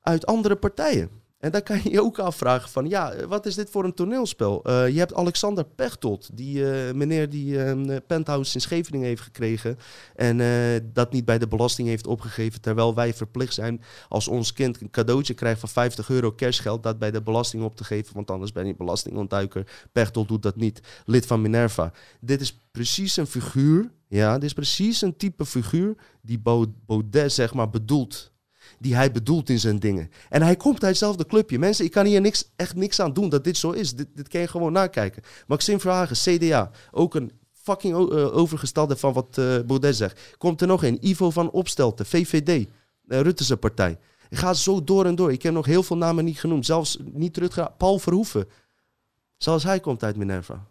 uit andere partijen. En dan kan je je ook afvragen van, ja, wat is dit voor een toneelspel? Uh, je hebt Alexander Pechtold, die uh, meneer die een uh, penthouse in Scheveningen heeft gekregen. En uh, dat niet bij de belasting heeft opgegeven. Terwijl wij verplicht zijn, als ons kind een cadeautje krijgt van vijftig euro cashgeld, dat bij de belasting op te geven. Want anders ben je belastingontduiker. Pechtold doet dat niet. Lid van Minerva. Dit is precies een figuur. Ja, dit is precies een type figuur die Baudet, zeg maar, bedoelt. Die hij bedoelt in zijn dingen. En hij komt uit hetzelfde clubje. Mensen, ik kan hier niks, echt niks aan doen dat dit zo is. Dit, dit kan je gewoon nakijken. Maxime Verhagen, C D A. Ook een fucking overgestelde van wat uh, Baudet zegt. Komt er nog een. Ivo van Opstelten, V V D. Uh, Rutte's partij. Ik ga zo door en door. Ik heb nog heel veel namen niet genoemd. Zelfs niet teruggegaan. Paul Verhoeven. Zelfs hij komt uit Minerva.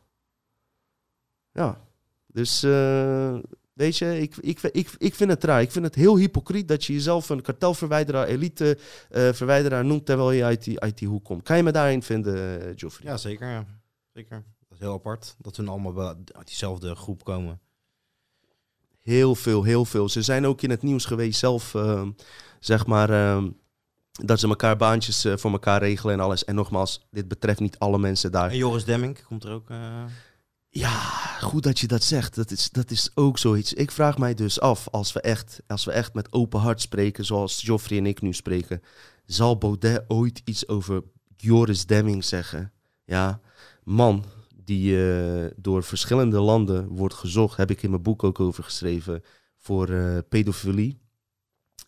Ja. Dus... Uh... Weet je, ik, ik, ik, ik vind het raar. Ik vind het heel hypocriet dat je jezelf een kartelverwijderaar, elite uh, verwijderaar noemt, terwijl je uit die, uit die hoek komt. Kan je me daarin vinden, Geoffrey? Ja, zeker. Ja. Zeker. Dat is heel apart, dat hun allemaal wel uit diezelfde groep komen. Heel veel, heel veel. Ze zijn ook in het nieuws geweest zelf, uh, zeg maar... Uh, dat ze elkaar baantjes uh, voor elkaar regelen en alles. En nogmaals, dit betreft niet alle mensen daar. En Joris Demmink komt er ook... Uh... Ja, goed dat je dat zegt. Dat is, dat is ook zoiets. Ik vraag mij dus af, als we, echt, als we echt met open hart spreken, zoals Geoffrey en ik nu spreken, zal Baudet ooit iets over Joris Demmink zeggen? Ja, man die uh, door verschillende landen wordt gezocht, heb ik in mijn boek ook over geschreven, voor uh, pedofilie.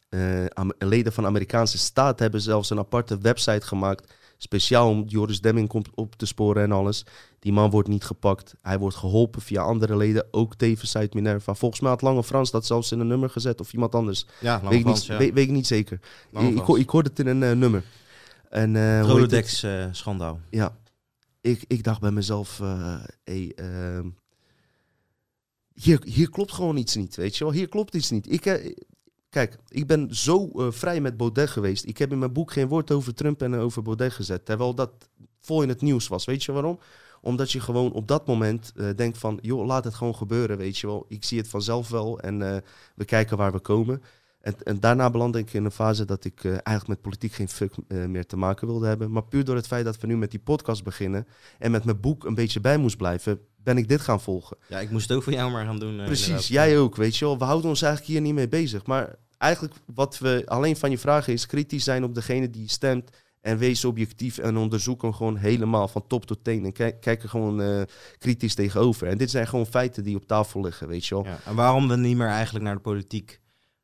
Uh, leden van de Amerikaanse staat hebben zelfs een aparte website gemaakt, speciaal om Joris Demmink op te sporen en alles. Die man wordt niet gepakt. Hij wordt geholpen via andere leden, ook tevens uit Minerva. Volgens mij had Lange Frans dat zelfs in een nummer gezet of iemand anders. Ja, Lange weet Frans, ik niet, ja. weet, weet ik niet zeker. Ik, ik, ik hoorde het in een uh, nummer. En, uh, Rolodex uh, schandaal. Ja. Ik, ik dacht bij mezelf... Uh, hey, uh, hier, hier klopt gewoon iets niet, weet je wel. Hier klopt iets niet. Ik... Uh, Kijk, ik ben zo uh, vrij met Baudet geweest. Ik heb in mijn boek geen woord over Trump en uh, over Baudet gezet. Terwijl dat vol in het nieuws was. Weet je waarom? Omdat je gewoon op dat moment uh, denkt van... joh, laat het gewoon gebeuren, weet je wel. Ik zie het vanzelf wel en uh, we kijken waar we komen. En, en daarna belandde ik in een fase dat ik uh, eigenlijk met politiek geen fuck uh, meer te maken wilde hebben. Maar puur door het feit dat we nu met die podcast beginnen... en met mijn boek een beetje bij moest blijven... ben ik dit gaan volgen. Ja, ik moest het ook voor jou maar gaan doen. Uh, Precies, inderdaad. Jij ook, weet je wel. We houden ons eigenlijk hier niet mee bezig. Maar eigenlijk wat we alleen van je vragen is... kritisch zijn op degene die stemt... en wees objectief en onderzoek hem gewoon helemaal van top tot teen. En kijk, kijk er gewoon uh, kritisch tegenover. En dit zijn gewoon feiten die op tafel liggen, weet je wel. Ja, en waarom we niet meer eigenlijk naar de politiek...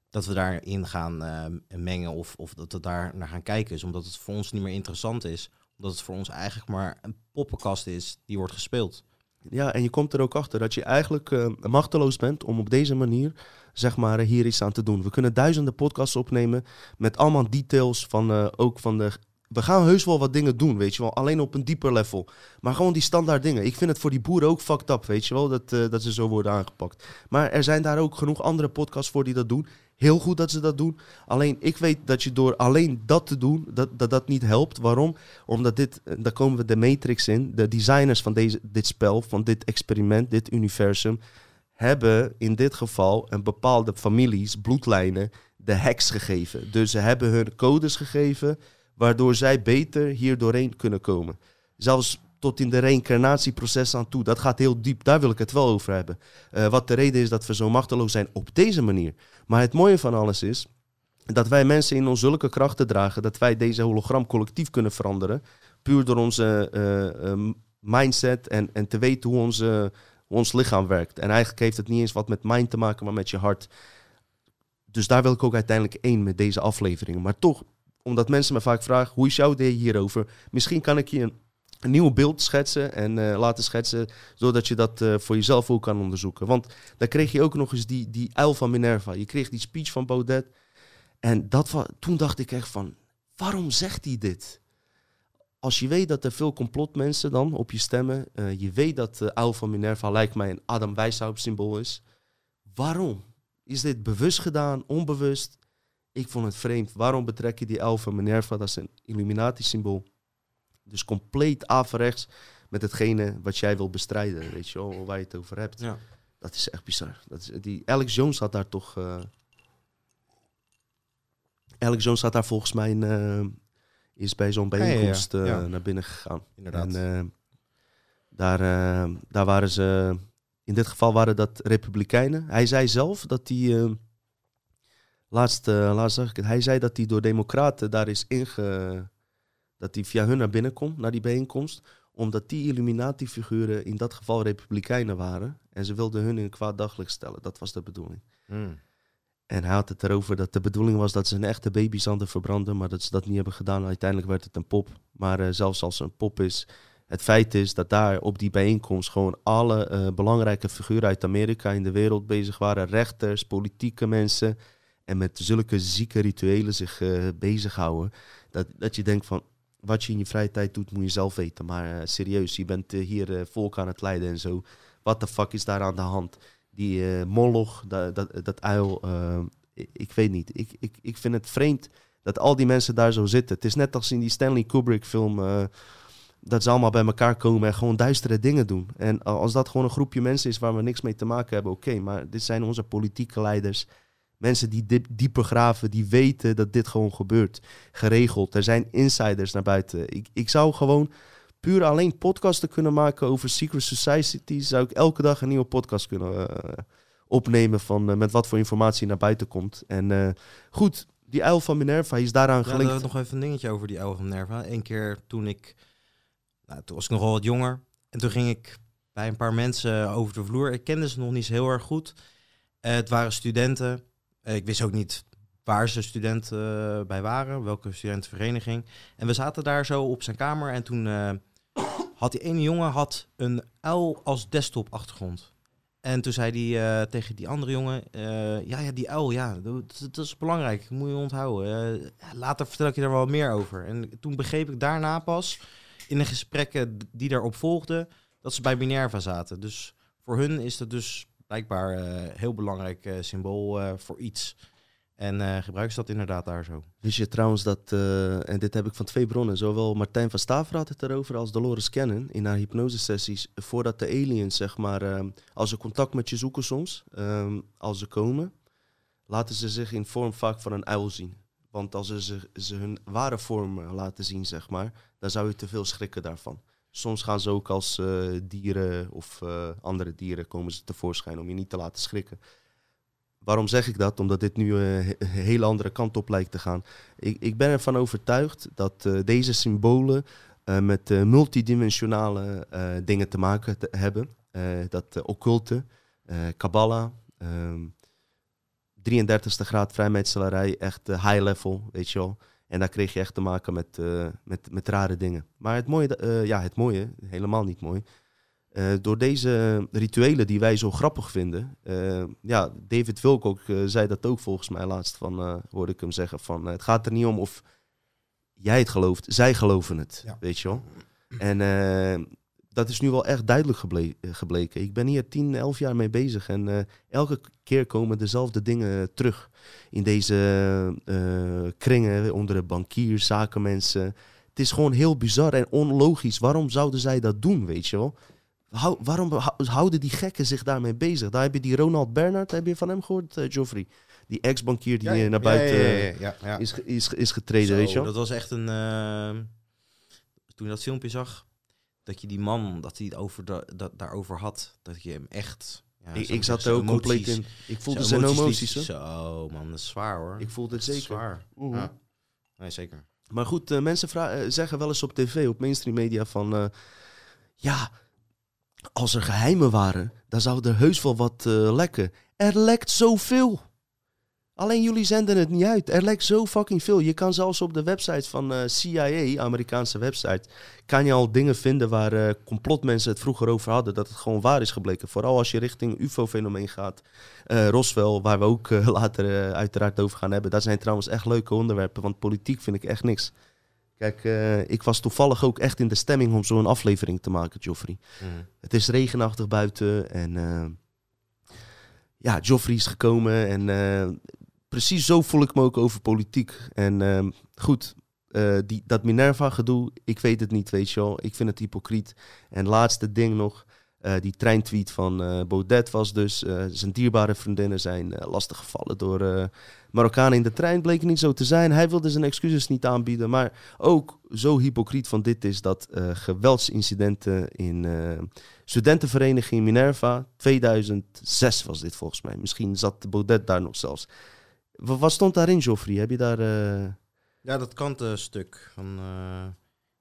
dat we daarin gaan uh, mengen of, of dat we daar naar gaan kijken... is omdat het voor ons niet meer interessant is. Omdat het voor ons eigenlijk maar een poppenkast is die wordt gespeeld. Ja, en je komt er ook achter dat je eigenlijk uh, machteloos bent om op deze manier, zeg maar, uh, hier iets aan te doen. We kunnen duizenden podcasts opnemen met allemaal details van uh, ook van de... We gaan heus wel wat dingen doen, weet je wel. Alleen op een dieper level. Maar gewoon die standaard dingen. Ik vind het voor die boeren ook fucked up, weet je wel, dat, uh, dat ze zo worden aangepakt. Maar er zijn daar ook genoeg andere podcasts voor die dat doen. Heel goed dat ze dat doen. Alleen ik weet dat je door alleen dat te doen, dat dat, dat niet helpt. Waarom? Omdat dit, daar komen we de matrix in. De designers van deze, dit spel, van dit experiment, dit universum, hebben in dit geval een bepaalde families, bloedlijnen, de hacks gegeven. Dus ze hebben hun codes gegeven, waardoor zij beter hier doorheen kunnen komen. Zelfs tot in de reïncarnatieproces aan toe. Dat gaat heel diep, daar wil ik het wel over hebben. Uh, wat de reden is dat we zo machteloos zijn op deze manier. Maar het mooie van alles is dat wij mensen in ons zulke krachten dragen, dat wij deze hologram collectief kunnen veranderen, puur door onze uh, uh, mindset en, en te weten hoe onze, hoe ons lichaam werkt. En eigenlijk heeft het niet eens wat met mind te maken, maar met je hart. Dus daar wil ik ook uiteindelijk één met deze afleveringen. Maar toch, omdat mensen me vaak vragen, hoe is jouw idee hierover? Misschien kan ik je een, een nieuw beeld schetsen en uh, laten schetsen, zodat je dat uh, voor jezelf ook kan onderzoeken. Want dan kreeg je ook nog eens die, die uil van Minerva. Je kreeg die speech van Baudet. En dat, toen dacht ik echt van, waarom zegt hij dit? Als je weet dat er veel complotmensen dan op je stemmen, uh, je weet dat de uil van Minerva lijkt mij een Adam Weishaupt symbool is. Waarom? Is dit bewust gedaan, onbewust? Ik vond het vreemd. Waarom betrek je die uil van Minerva? Dat is een Illuminati symbool. Dus compleet averechts met hetgene wat jij wil bestrijden. Weet je wel, waar je het over hebt. Ja. Dat is echt bizar. Dat is, die Alex Jones had daar toch... Uh... Alex Jones had daar volgens mij... Uh, is bij zo'n bijeenkomst ja, ja, ja. Uh, ja. naar binnen gegaan. Inderdaad. En, uh, daar, uh, daar waren ze... In dit geval waren dat Republikeinen. Hij zei zelf dat hij... Uh, laatst, uh, laatst zag ik het. Hij zei dat hij door Democraten daar is inge... dat hij via hun naar binnen komt, naar die bijeenkomst. Omdat die Illuminati-figuren in dat geval Republikeinen waren. En ze wilden hun in een kwaad daglicht stellen. Dat was de bedoeling. Mm. En hij had het erover dat de bedoeling was dat ze hun echte baby's aan de verbranden. Maar dat ze dat niet hebben gedaan. Uiteindelijk werd het een pop. Maar uh, zelfs als ze een pop is... Het feit is dat daar op die bijeenkomst gewoon alle uh, belangrijke figuren uit Amerika in de wereld bezig waren. Rechters, politieke mensen. En met zulke zieke rituelen zich uh, bezighouden. Dat, dat je denkt van, wat je in je vrije tijd doet moet je zelf weten. Maar uh, serieus, je bent uh, hier uh, volk aan het leiden en zo. What the fuck is daar aan de hand? Die uh, moloch, dat, dat, dat uil, uh, ik, ik weet niet. Ik, ik, ik vind het vreemd dat al die mensen daar zo zitten. Het is net als in die Stanley Kubrick film... Uh, dat ze allemaal bij elkaar komen en gewoon duistere dingen doen. En als dat gewoon een groepje mensen is waar we niks mee te maken hebben, oké, okay, maar dit zijn onze politieke leiders. Mensen die diep, dieper graven, die weten dat dit gewoon gebeurt. Geregeld, er zijn insiders naar buiten. Ik, ik zou gewoon puur alleen podcasten kunnen maken over secret societies. Zou ik elke dag een nieuwe podcast kunnen uh, opnemen van uh, met wat voor informatie naar buiten komt. En uh, goed, die uil van Minerva, hij is daaraan gelinkt. Ja, nog even een dingetje over die uil van Minerva. Eén keer toen ik... Nou, toen was ik nogal wat jonger. En toen ging ik bij een paar mensen over de vloer. Ik kende ze nog niet heel erg goed. Uh, het waren studenten. Uh, ik wist ook niet waar ze studenten uh, bij waren. Welke studentenvereniging. En we zaten daar zo op zijn kamer. En toen uh, had die ene jongen had een uil als desktop achtergrond. En toen zei die uh, tegen die andere jongen... Uh, ja, ja, die uil, ja, dat, dat is belangrijk. Moet je onthouden. Uh, later vertel ik je daar wel meer over. En toen begreep ik daarna pas... in de gesprekken die daarop volgden, dat ze bij Minerva zaten. Dus voor hun is dat dus blijkbaar een uh, heel belangrijk uh, symbool uh, voor iets. En uh, gebruiken ze dat inderdaad daar zo. Wist je trouwens dat, uh, en dit heb ik van twee bronnen... zowel Martijn van Staver had het erover als Dolores Cannon... in haar hypnosesessies, voordat de aliens, zeg maar... Uh, als ze contact met je zoeken soms, uh, als ze komen... laten ze zich in vorm vaak van een uil zien. Want als ze, ze hun ware vorm laten zien, zeg maar... dan zou je te veel schrikken daarvan. Soms gaan ze ook als uh, dieren of uh, andere dieren komen ze tevoorschijn... om je niet te laten schrikken. Waarom zeg ik dat? Omdat dit nu uh, een hele andere kant op lijkt te gaan. Ik, ik ben ervan overtuigd dat uh, deze symbolen... Uh, met uh, multidimensionale uh, dingen te maken te hebben. Uh, dat uh, occulte, uh, Kabbalah... Um, drieëndertigste graad vrijmetselarij, echt uh, high level, weet je wel. En daar kreeg je echt te maken met, uh, met, met rare dingen. Maar het mooie, uh, ja, het mooie, helemaal niet mooi. Uh, door deze rituelen die wij zo grappig vinden... Uh, ja, David Wilk ook uh, zei dat ook volgens mij laatst, van, uh, hoorde ik hem zeggen van... Uh, het gaat er niet om of jij het gelooft, zij geloven het, ja. Weet je wel. En... Uh, dat is nu wel echt duidelijk geble- gebleken. Ik ben hier tien, elf jaar mee bezig. En uh, elke keer komen dezelfde dingen terug. In deze uh, kringen, onder de bankiers, zakenmensen. Het is gewoon heel bizar en onlogisch. Waarom zouden zij dat doen, weet je wel? Hou, waarom houden die gekken zich daarmee bezig? Daar heb je die Ronald Bernard, heb je van hem gehoord, uh, Geoffrey? Die ex-bankier die ja, ja, naar buiten ja, ja, ja, ja, ja, ja. Is, is, is getreden, zo, weet je wel? Dat was echt een... Uh, toen je dat filmpje zag... dat je die man, dat hij het over da- da- daarover had, dat je hem echt... Ja, ik, ik zat er ook compleet in. Ik voelde zijn emoties. emoties die, zo, man, dat is zwaar, hoor. Ik voelde het zeker. Zwaar. Ja. Nee, zeker. Maar goed, uh, mensen vra- zeggen wel eens op tv, op mainstream media van... Uh, ja, als er geheimen waren, dan zou er heus wel wat uh, lekken. Er lekt zoveel. Alleen jullie zenden het niet uit. Er lekt zo fucking veel. Je kan zelfs op de website van uh, C I A, Amerikaanse website... kan je al dingen vinden waar uh, complotmensen het vroeger over hadden... dat het gewoon waar is gebleken. Vooral als je richting U F O-fenomeen gaat. Uh, Roswell, waar we ook uh, later uh, uiteraard over gaan hebben. Dat zijn trouwens echt leuke onderwerpen, want politiek vind ik echt niks. Kijk, uh, ik was toevallig ook echt in de stemming om zo'n aflevering te maken, Geoffrey. Mm. Het is regenachtig buiten en... Uh, ja, Geoffrey is gekomen en... Uh, precies zo voel ik me ook over politiek. En uh, goed, uh, die, dat Minerva-gedoe, ik weet het niet, weet je wel. Ik vind het hypocriet. En laatste ding nog, uh, die treintweet van uh, Baudet was dus... Uh, zijn dierbare vriendinnen zijn uh, lastiggevallen door uh, Marokkanen in de trein. Bleek niet zo te zijn. Hij wilde zijn excuses niet aanbieden. Maar ook zo hypocriet van dit is dat uh, geweldsincidenten in uh, studentenvereniging Minerva... tweeduizend zes was dit volgens mij. Misschien zat Baudet daar nog zelfs. Wat stond daarin, Geoffrey? Heb je daar... Uh... Ja, dat kantenstuk. Van, uh,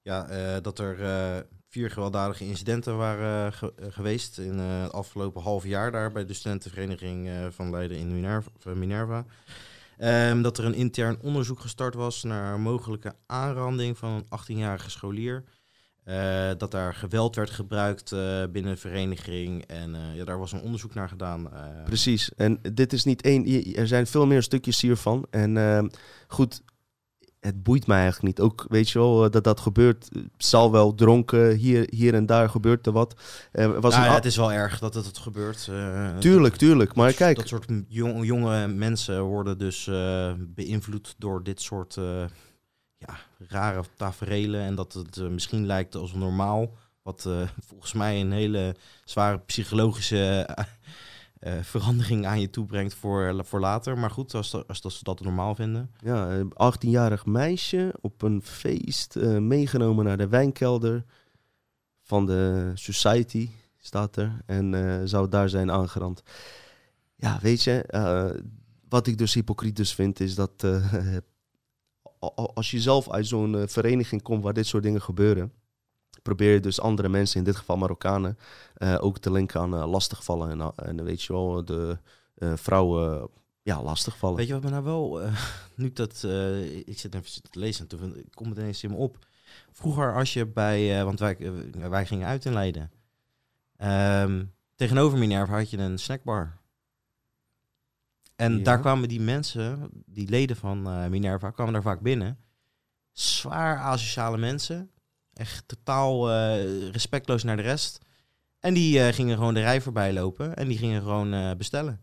ja, uh, dat er uh, vier gewelddadige incidenten waren ge- uh, geweest... in uh, het afgelopen half jaar daar... bij de studentenvereniging uh, van Leiden in Minerva. Minerva. Um, dat er een intern onderzoek gestart was... naar mogelijke aanranding van een achttienjarige scholier. Uh, dat daar geweld werd gebruikt uh, binnen de vereniging. En uh, ja, daar was een onderzoek naar gedaan. Uh... Precies. En dit is niet één... Er zijn veel meer stukjes hiervan. En uh, goed, het boeit mij eigenlijk niet. Ook, weet je wel, dat dat gebeurt. Zal wel dronken. Hier, hier en daar gebeurt er wat. Uh, was nou, een... ja, het is wel erg dat het, het gebeurt. Uh, tuurlijk, tuurlijk. Maar dat, kijk... Dat soort jong, jonge mensen worden dus uh, beïnvloed door dit soort... Uh, ja, rare taferelen en dat het uh, misschien lijkt als normaal. Wat uh, volgens mij een hele zware psychologische uh, uh, verandering aan je toebrengt voor, voor later. Maar goed, als, de, als, de, als ze dat normaal vinden. Ja, een achttienjarig meisje op een feest uh, meegenomen naar de wijnkelder van de Society, staat er. En uh, zou daar zijn aangerand. Ja, weet je, uh, wat ik dus hypocriet dus vind is dat... Uh, Als je zelf uit zo'n uh, vereniging komt waar dit soort dingen gebeuren... probeer je dus andere mensen, in dit geval Marokkanen... Uh, ook te linken aan uh, lastigvallen en, uh, en weet je wel, de uh, vrouwen uh, ja, lastigvallen. Weet je wat me nou wel... Uh, nu dat... Uh, ik zit even te lezen en toen komt het ineens in me op. Vroeger als je bij... Uh, want wij, uh, wij gingen uit in Leiden. Um, tegenover Minerva had je een snackbar... En ja. Daar kwamen die mensen, die leden van uh, Minerva, kwamen daar vaak binnen. Zwaar asociale mensen. Echt totaal uh, respectloos naar de rest. En die uh, gingen gewoon de rij voorbij lopen. En die gingen gewoon uh, bestellen.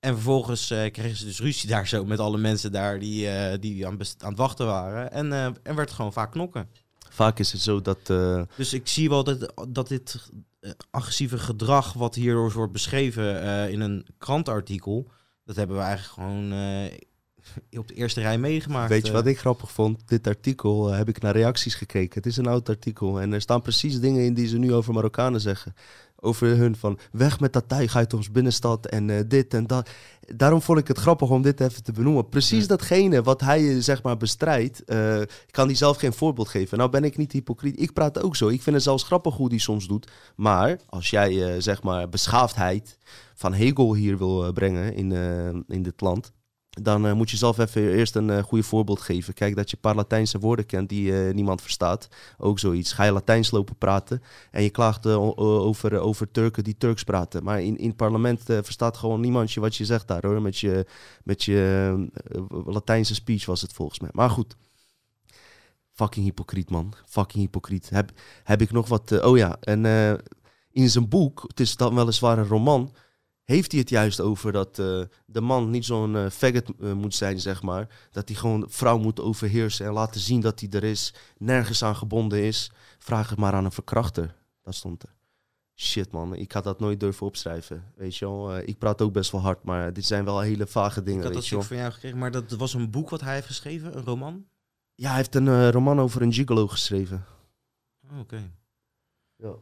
En vervolgens uh, kregen ze dus ruzie daar zo met alle mensen daar die, uh, die aan, best- aan het wachten waren. En, uh, en werd gewoon vaak knokken. Vaak is het zo dat... Uh... Dus ik zie wel dat, dat dit... agressieve gedrag wat hierdoor wordt beschreven uh, in een krantartikel, dat hebben we eigenlijk gewoon uh, op de eerste rij meegemaakt. Weet je wat ik grappig vond? Dit artikel uh, heb ik naar reacties gekeken. Het is een oud artikel en er staan precies dingen in die ze nu over Marokkanen zeggen. Over hun van weg met dat tuig uit ons binnenstad en uh, dit en dat. Daarom vond ik het grappig om dit even te benoemen. Precies ja. Datgene wat hij zeg maar bestrijdt, uh, kan hij zelf geen voorbeeld geven. Nou ben ik niet hypocriet. Ik praat ook zo. Ik vind het zelfs grappig hoe hij soms doet. Maar als jij uh, zeg maar beschaafdheid van Hegel hier wil uh, brengen in, uh, in dit land... dan uh, moet je zelf even eerst een uh, goede voorbeeld geven. Kijk, dat je een paar Latijnse woorden kent die uh, niemand verstaat. Ook zoiets. Ga je Latijns lopen praten en je klaagt uh, over, uh, over Turken die Turks praten. Maar in, in het parlement uh, verstaat gewoon niemand je wat je zegt daar, hoor. Met je, met je uh, Latijnse speech was het volgens mij. Maar goed, Fucking hypocriet, man. Fucking hypocriet. Heb, heb ik nog wat... Uh, oh ja, en uh, in zijn boek, het is dan weliswaar een roman... heeft hij het juist over dat uh, de man niet zo'n uh, faggot uh, moet zijn, zeg maar. Dat hij gewoon vrouw moet overheersen en laten zien dat hij er is. Nergens aan gebonden is. Vraag het maar aan een verkrachter. Dat stond er. Shit, man. Ik had dat nooit durven opschrijven. Weet je wel. Uh, ik praat ook best wel hard, maar dit zijn wel hele vage dingen. Ik had dat stuk van jou gekregen, maar dat was een boek wat hij heeft geschreven? Een roman? Ja, hij heeft een uh, roman over een gigolo geschreven. Oké. Okay. Ja.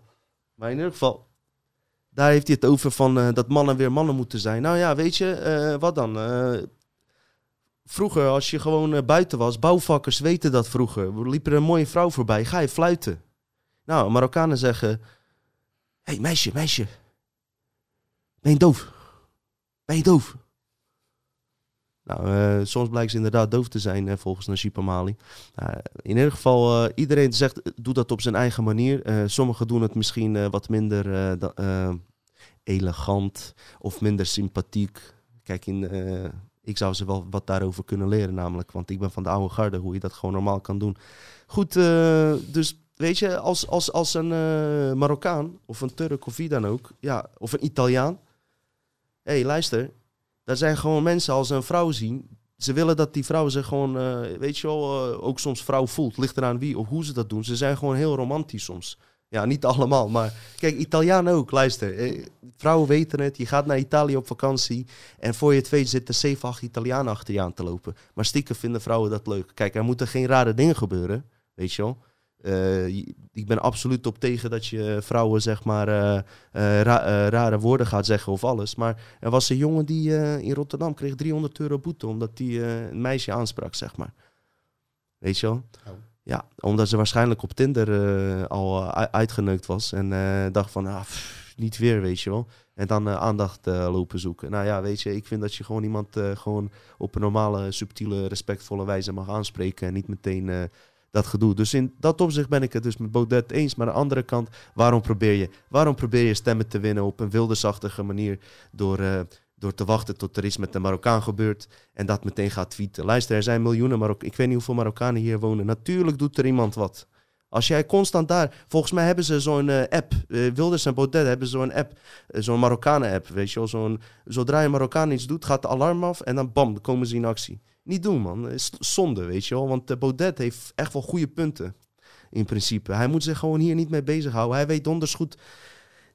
Maar in ieder geval... Daar heeft hij het over van uh, dat mannen weer mannen moeten zijn. Nou ja, weet je, uh, wat dan? Uh, vroeger, als je gewoon uh, buiten was, bouwvakkers weten dat vroeger. Liep er een mooie vrouw voorbij, ga je fluiten. Nou, Marokkanen zeggen... Hé, hey, meisje, meisje. Ben je doof? Ben je doof? Nou, uh, soms blijkt ze inderdaad doof te zijn, hè, volgens Najib Amali. Uh, in ieder geval, uh, iedereen zegt, doe dat op zijn eigen manier. Uh, sommigen doen het misschien uh, wat minder uh, da- uh, elegant of minder sympathiek. Kijk, in, uh, ik zou ze wel wat daarover kunnen leren namelijk. Want ik ben van de oude garde, hoe je dat gewoon normaal kan doen. Goed, uh, dus weet je, als, als, als een uh, Marokkaan of een Turk of wie dan ook, ja, of een Italiaan. Hé, hey, luister... Daar zijn gewoon mensen, als ze een vrouw zien... Ze willen dat die vrouw zich gewoon, uh, weet je wel... Uh, ook soms vrouw voelt, ligt eraan wie of hoe ze dat doen. Ze zijn gewoon heel romantisch soms. Ja, niet allemaal, maar... Kijk, Italianen ook, luister. Eh, vrouwen weten het, je gaat naar Italië op vakantie... en voor je het weet zitten zeven, acht Italianen achter je aan te lopen. Maar stiekem vinden vrouwen dat leuk. Kijk, er moeten geen rare dingen gebeuren, weet je wel... Uh, ik ben absoluut op tegen dat je vrouwen zeg maar uh, uh, ra- uh, rare woorden gaat zeggen of alles. Maar er was een jongen die uh, in Rotterdam kreeg driehonderd euro boete omdat hij uh, een meisje aansprak, zeg maar. Weet je wel? Oh. Ja, omdat ze waarschijnlijk op Tinder uh, al uh, uitgeneukt was en uh, dacht van, ah, pff, niet weer, weet je wel. En dan uh, aandacht uh, lopen zoeken. Nou ja, weet je, ik vind dat je gewoon iemand uh, gewoon op een normale, subtiele, respectvolle wijze mag aanspreken en niet meteen... Uh, Dat gedoe. Dus in dat opzicht ben ik het dus met Baudet eens. Maar aan de andere kant, waarom probeer je, waarom probeer je stemmen te winnen op een wildersachtige manier... Door, uh, door te wachten tot er iets met de Marokkaan gebeurt en dat meteen gaat tweeten? Luister, er zijn miljoenen Marokkanen. Ik weet niet hoeveel Marokkanen hier wonen. Natuurlijk doet er iemand wat. Als jij constant daar... Volgens mij hebben ze zo'n uh, app. Uh, Wilders en Baudet hebben zo'n app. Uh, zo'n Marokkanen-app, weet je wel. Zo'n, zodra een Marokkaan iets doet, gaat de alarm af en dan bam, dan komen ze in actie. Niet doen, man. Is zonde, weet je wel. Want Baudet heeft echt wel goede punten. In principe. Hij moet zich gewoon hier niet mee bezighouden. Hij weet donders goed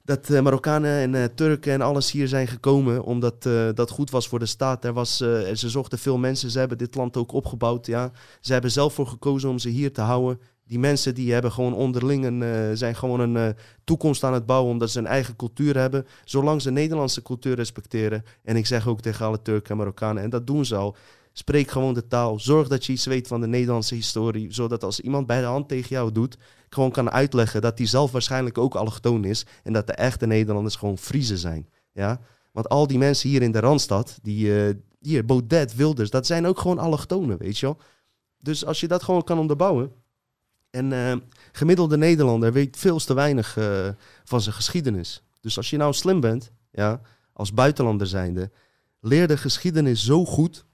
dat uh, Marokkanen en uh, Turken en alles hier zijn gekomen. Omdat uh, dat goed was voor de staat. Er was, uh, ze zochten veel mensen. Ze hebben dit land ook opgebouwd. Ja. Ze hebben zelf voor gekozen om ze hier te houden. Die mensen die hebben gewoon onderling een, uh, zijn gewoon een uh, toekomst aan het bouwen... omdat ze een eigen cultuur hebben. Zolang ze Nederlandse cultuur respecteren. En ik zeg ook tegen alle Turken en Marokkanen. En dat doen ze al. Spreek gewoon de taal. Zorg dat je iets weet van de Nederlandse historie. Zodat als iemand bij de hand tegen jou doet... gewoon kan uitleggen dat hij zelf waarschijnlijk ook allochtoon is. En dat de echte Nederlanders gewoon Friezen zijn. Ja? Want al die mensen hier in de Randstad... die uh, hier, Baudet, Wilders... dat zijn ook gewoon allochtonen, weet je wel. Dus als je dat gewoon kan onderbouwen... En uh, gemiddelde Nederlander weet veel te weinig uh, van zijn geschiedenis. Dus als je nou slim bent, ja, als buitenlander zijnde... leer de geschiedenis zo goed...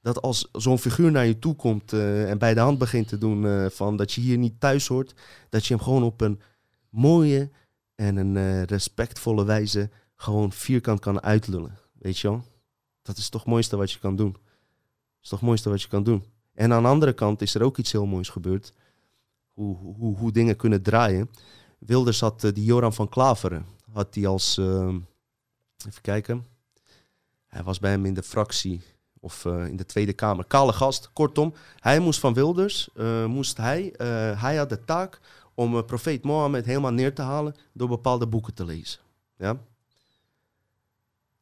dat als zo'n figuur naar je toe komt uh, en bij de hand begint te doen... Uh, van dat je hier niet thuis hoort... dat je hem gewoon op een mooie en een uh, respectvolle wijze... gewoon vierkant kan uitlullen, weet je wel? Dat is toch het mooiste wat je kan doen. Dat is toch het mooiste wat je kan doen. En aan de andere kant is er ook iets heel moois gebeurd... Hoe, hoe, hoe dingen kunnen draaien. Wilders had uh, die Joran van Klaveren. Had die als... Uh, even kijken. Hij was bij hem in de fractie. Of uh, in de Tweede Kamer. Kale gast. Kortom, hij moest van Wilders. Uh, moest hij, uh, hij had de taak om uh, profeet Mohammed helemaal neer te halen... door bepaalde boeken te lezen. Ja?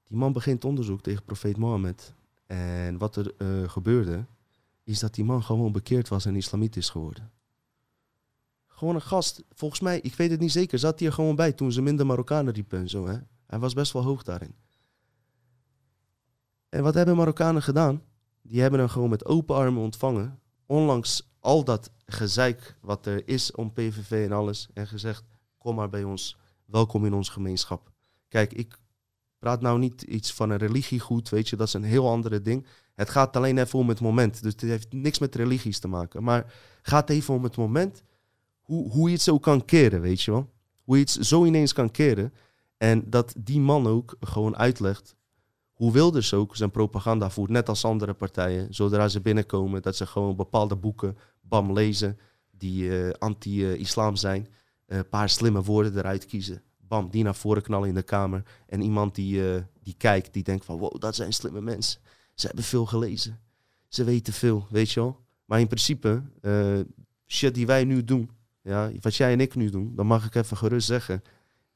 Die man begint onderzoek tegen profeet Mohammed. En wat er uh, gebeurde... is dat die man gewoon bekeerd was en islamiet is geworden. Gewoon een gast. Volgens mij, ik weet het niet zeker, zat hij er gewoon bij toen ze minder Marokkanen riepen en zo. Hè? Hij was best wel hoog daarin. En wat hebben Marokkanen gedaan? Die hebben hem gewoon met open armen ontvangen. Ondanks al dat gezeik wat er is om P V V en alles. En gezegd, kom maar bij ons. Welkom in ons gemeenschap. Kijk, ik Praat nou niet iets van een religie goed, weet je, dat is een heel andere ding. Het gaat alleen even om het moment. Dus het heeft niks met religies te maken. Maar gaat even om het moment, hoe, hoe je het zo kan keren, weet je wel. Hoe je het zo ineens kan keren. En dat die man ook gewoon uitlegt hoe Wilders ook zijn propaganda voert. Net als andere partijen. Zodra ze binnenkomen, dat ze gewoon bepaalde boeken, bam, lezen. Die uh, anti-islam zijn. Een uh, paar slimme woorden eruit kiezen. Bam, die naar voren knallen in de kamer. En iemand die, uh, die kijkt, die denkt van wow, dat zijn slimme mensen. Ze hebben veel gelezen. Ze weten veel, weet je wel. Maar in principe, uh, shit die wij nu doen, ja, wat jij en ik nu doen, dan mag ik even gerust zeggen,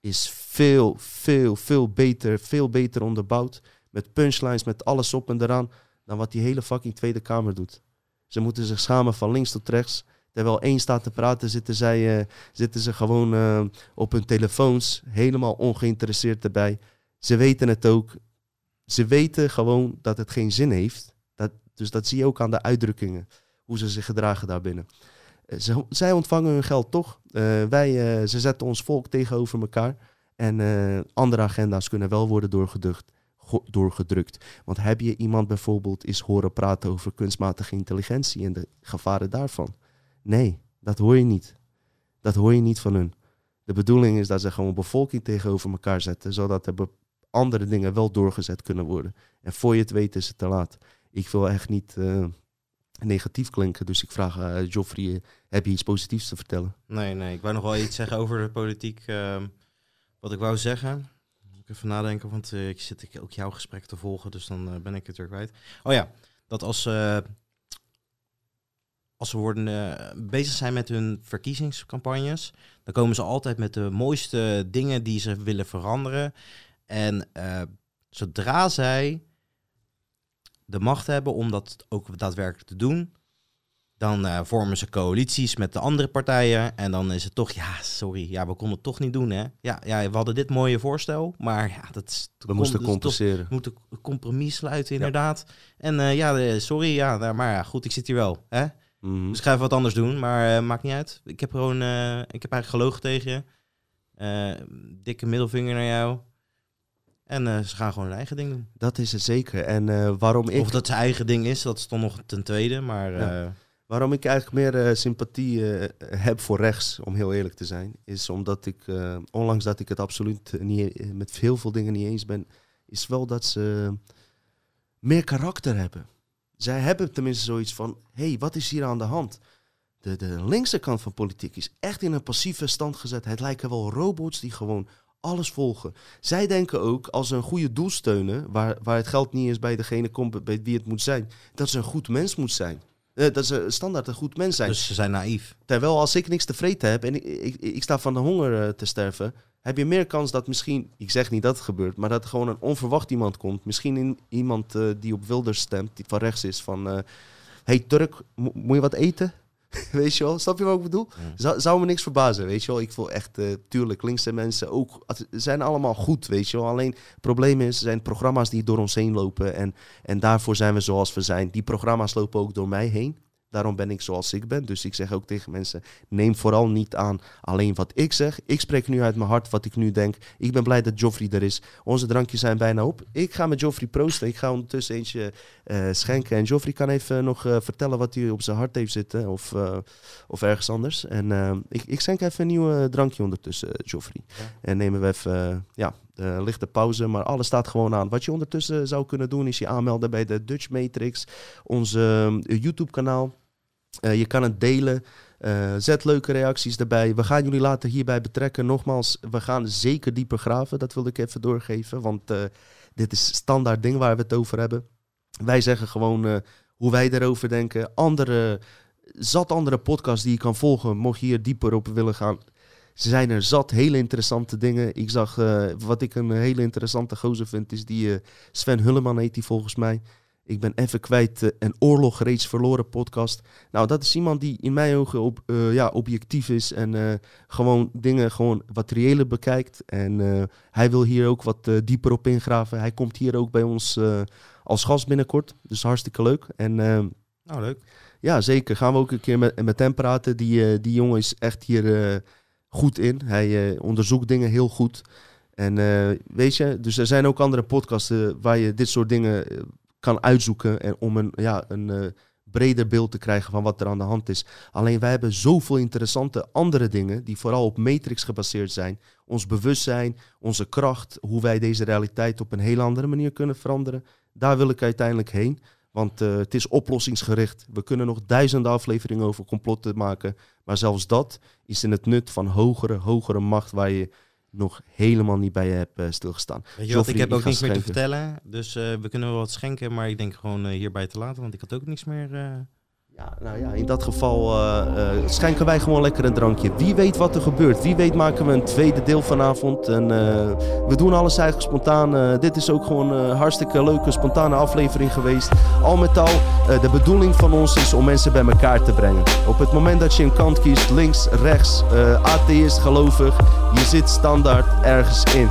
is veel, veel, veel beter, veel beter onderbouwd. Met punchlines, met alles op en eraan, dan wat die hele fucking Tweede Kamer doet. Ze moeten zich schamen van links tot rechts. Terwijl één staat te praten, zitten, zij, uh, zitten ze gewoon uh, op hun telefoons. Helemaal ongeïnteresseerd erbij. Ze weten het ook. Ze weten gewoon dat het geen zin heeft. Dat, dus dat zie je ook aan de uitdrukkingen. Hoe ze zich gedragen daarbinnen. Uh, ze, zij ontvangen hun geld toch. Uh, wij, uh, ze zetten ons volk tegenover elkaar. En uh, andere agenda's kunnen wel worden doorgeducht, go- doorgedrukt. Want heb je iemand bijvoorbeeld eens horen praten over kunstmatige intelligentie en de gevaren daarvan? Nee, dat hoor je niet. Dat hoor je niet van hun. De bedoeling is dat ze gewoon bevolking tegenover elkaar zetten, zodat er be- andere dingen wel doorgezet kunnen worden. En voor je het weet is het te laat. Ik wil echt niet uh, negatief klinken, dus ik vraag uh, Geoffrey, uh, heb je iets positiefs te vertellen? Nee, nee, ik wou nog wel iets zeggen over de politiek. Uh, wat ik wou zeggen, moet ik even nadenken, want uh, ik zit ook jouw gesprek te volgen, dus dan uh, ben ik het weer kwijt. Oh ja, dat als... Uh, Als ze worden, uh, bezig zijn met hun verkiezingscampagnes, dan komen ze altijd met de mooiste dingen die ze willen veranderen. En uh, zodra zij de macht hebben om dat ook daadwerkelijk te doen, dan uh, vormen ze coalities met de andere partijen. En dan is het toch, ja, sorry, ja, we konden het toch niet doen, hè. Ja, ja, we hadden dit mooie voorstel, maar ja, dat is... We kon, moesten compenseren. We moeten een compromis sluiten, inderdaad. Ja. En uh, ja, sorry, ja, maar ja, goed, ik zit hier wel, hè. Mm-hmm. Dus ik ga even wat anders doen, maar uh, maakt niet uit. Ik heb gewoon, uh, ik heb eigenlijk gelogen tegen je. Uh, dikke middelvinger naar jou. En uh, ze gaan gewoon hun eigen ding doen. Dat is het zeker. En uh, waarom ik... Of dat zijn eigen ding is, dat is dan nog ten tweede, maar... Ja. Uh... Waarom ik eigenlijk meer uh, sympathie uh, heb voor rechts, om heel eerlijk te zijn, is omdat ik, uh, ondanks dat ik het absoluut niet, met heel veel dingen niet eens ben, is wel dat ze uh, meer karakter hebben. Zij hebben tenminste zoiets van, hé, hey, wat is hier aan de hand? De, de linkse kant van politiek is echt in een passieve stand gezet. Het lijken wel robots die gewoon alles volgen. Zij denken ook, als ze een goede doel steunen, waar, waar het geld niet eens bij degene komt bij wie het moet zijn, dat ze een goed mens moet zijn. Uh, dat ze standaard een goed mens zijn. Dus ze zijn naïef. Terwijl als ik niks te vreten heb en ik, ik, ik sta van de honger uh, te sterven, heb je meer kans dat misschien, ik zeg niet dat het gebeurt, maar dat er gewoon een onverwacht iemand komt. Misschien in, iemand uh, die op Wilders stemt, die van rechts is, van... Hé uh, hey, Turk, mo- moet je wat eten? Weet je wel? Snap je wat ik bedoel? Ja. Zou, zou me niks verbazen, weet je wel? Ik voel echt, uh, tuurlijk, linkse mensen ook... Het zijn allemaal goed, weet je wel? Alleen het probleem is, er zijn programma's die door ons heen lopen. En, en daarvoor zijn we zoals we zijn. Die programma's lopen ook door mij heen. Daarom ben ik zoals ik ben. Dus ik zeg ook tegen mensen, neem vooral niet aan alleen wat ik zeg. Ik spreek nu uit mijn hart wat ik nu denk. Ik ben blij dat Geoffrey er is. Onze drankjes zijn bijna op. Ik ga met Geoffrey proosten. Ik ga ondertussen eentje uh, schenken. En Geoffrey kan even nog uh, vertellen wat hij op zijn hart heeft zitten. Of, uh, of ergens anders. En uh, ik, ik schenk even een nieuw drankje ondertussen, uh, Geoffrey. Ja. En nemen we even... Uh, ja. Uh, lichte pauze, maar alles staat gewoon aan. Wat je ondertussen zou kunnen doen is je aanmelden bij de Dutch Matrix, ons uh, YouTube-kanaal. Uh, je kan het delen. Uh, zet leuke reacties erbij. We gaan jullie later hierbij betrekken. Nogmaals, we gaan zeker dieper graven. Dat wilde ik even doorgeven, want uh, dit is standaard ding waar we het over hebben. Wij zeggen gewoon uh, hoe wij erover denken. Andere, zat andere podcasts die je kan volgen, mocht je hier dieper op willen gaan. Ze zijn er zat, hele interessante dingen. Ik zag, uh, wat ik een hele interessante gozer vind, is die uh, Sven Hulleman heet die volgens mij. Ik ben even kwijt, uh, een oorlog reeds verloren podcast. Nou, dat is iemand die in mijn ogen op, uh, ja, objectief is en uh, gewoon dingen gewoon wat reëler bekijkt. En uh, hij wil hier ook wat uh, dieper op ingraven. Hij komt hier ook bij ons uh, als gast binnenkort, dus hartstikke leuk. En, uh, nou, leuk. Ja, zeker. Gaan we ook een keer met, met hem praten. Die, uh, die jongen is echt hier... Uh, goed in. Hij uh, onderzoekt dingen heel goed. En uh, weet je, dus er zijn ook andere podcasten waar je dit soort dingen kan uitzoeken. En om een, ja, een uh, breder beeld te krijgen van wat er aan de hand is. Alleen wij hebben zoveel interessante andere dingen die vooral op matrix gebaseerd zijn. Ons bewustzijn, onze kracht, hoe wij deze realiteit op een heel andere manier kunnen veranderen. Daar wil ik uiteindelijk heen. Want uh, het is oplossingsgericht. We kunnen nog duizenden afleveringen over complotten maken. Maar zelfs dat is in het nut van hogere, hogere macht waar je nog helemaal niet bij hebt uh, stilgestaan. Weet je wat, ik heb ook niks meer te vertellen. Dus uh, we kunnen wel wat schenken, maar ik denk gewoon uh, hierbij te laten. Want ik had ook niks meer... Uh... Ja, nou ja, in dat geval uh, uh, schenken wij gewoon lekker een drankje. Wie weet wat er gebeurt. Wie weet maken we een tweede deel vanavond. En, uh, we doen alles eigenlijk spontaan. Uh, dit is ook gewoon een uh, hartstikke leuke spontane aflevering geweest. Al met al, uh, de bedoeling van ons is om mensen bij elkaar te brengen. Op het moment dat je een kant kiest, links, rechts, uh, atheïst, gelovig. Je zit standaard ergens in.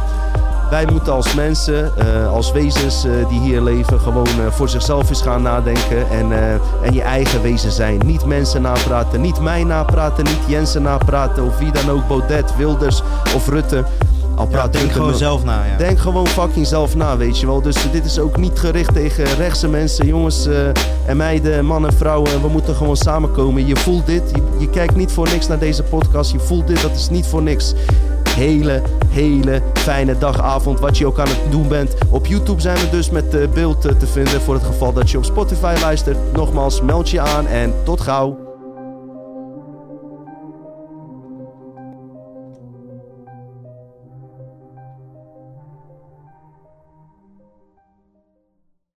Wij moeten als mensen, uh, als wezens uh, die hier leven, gewoon uh, voor zichzelf eens gaan nadenken. En, uh, en je eigen wezen zijn. Niet mensen napraten, niet mij napraten, niet Jensen napraten. Of wie dan ook, Baudet, Wilders of Rutte. Al praat ja, denk ik gewoon zelf na, ja. Denk gewoon fucking zelf na, weet je wel. Dus uh, dit is ook niet gericht tegen rechtse mensen. Jongens uh, en meiden, mannen, vrouwen. We moeten gewoon samenkomen. Je voelt dit. Je, je kijkt niet voor niks naar deze podcast. Je voelt dit, dat is niet voor niks. Hele, hele fijne dag, avond, wat je ook aan het doen bent. Op YouTube zijn we dus met uh, beeld uh, te vinden voor het geval dat je op Spotify luistert. Nogmaals, meld je aan en tot gauw.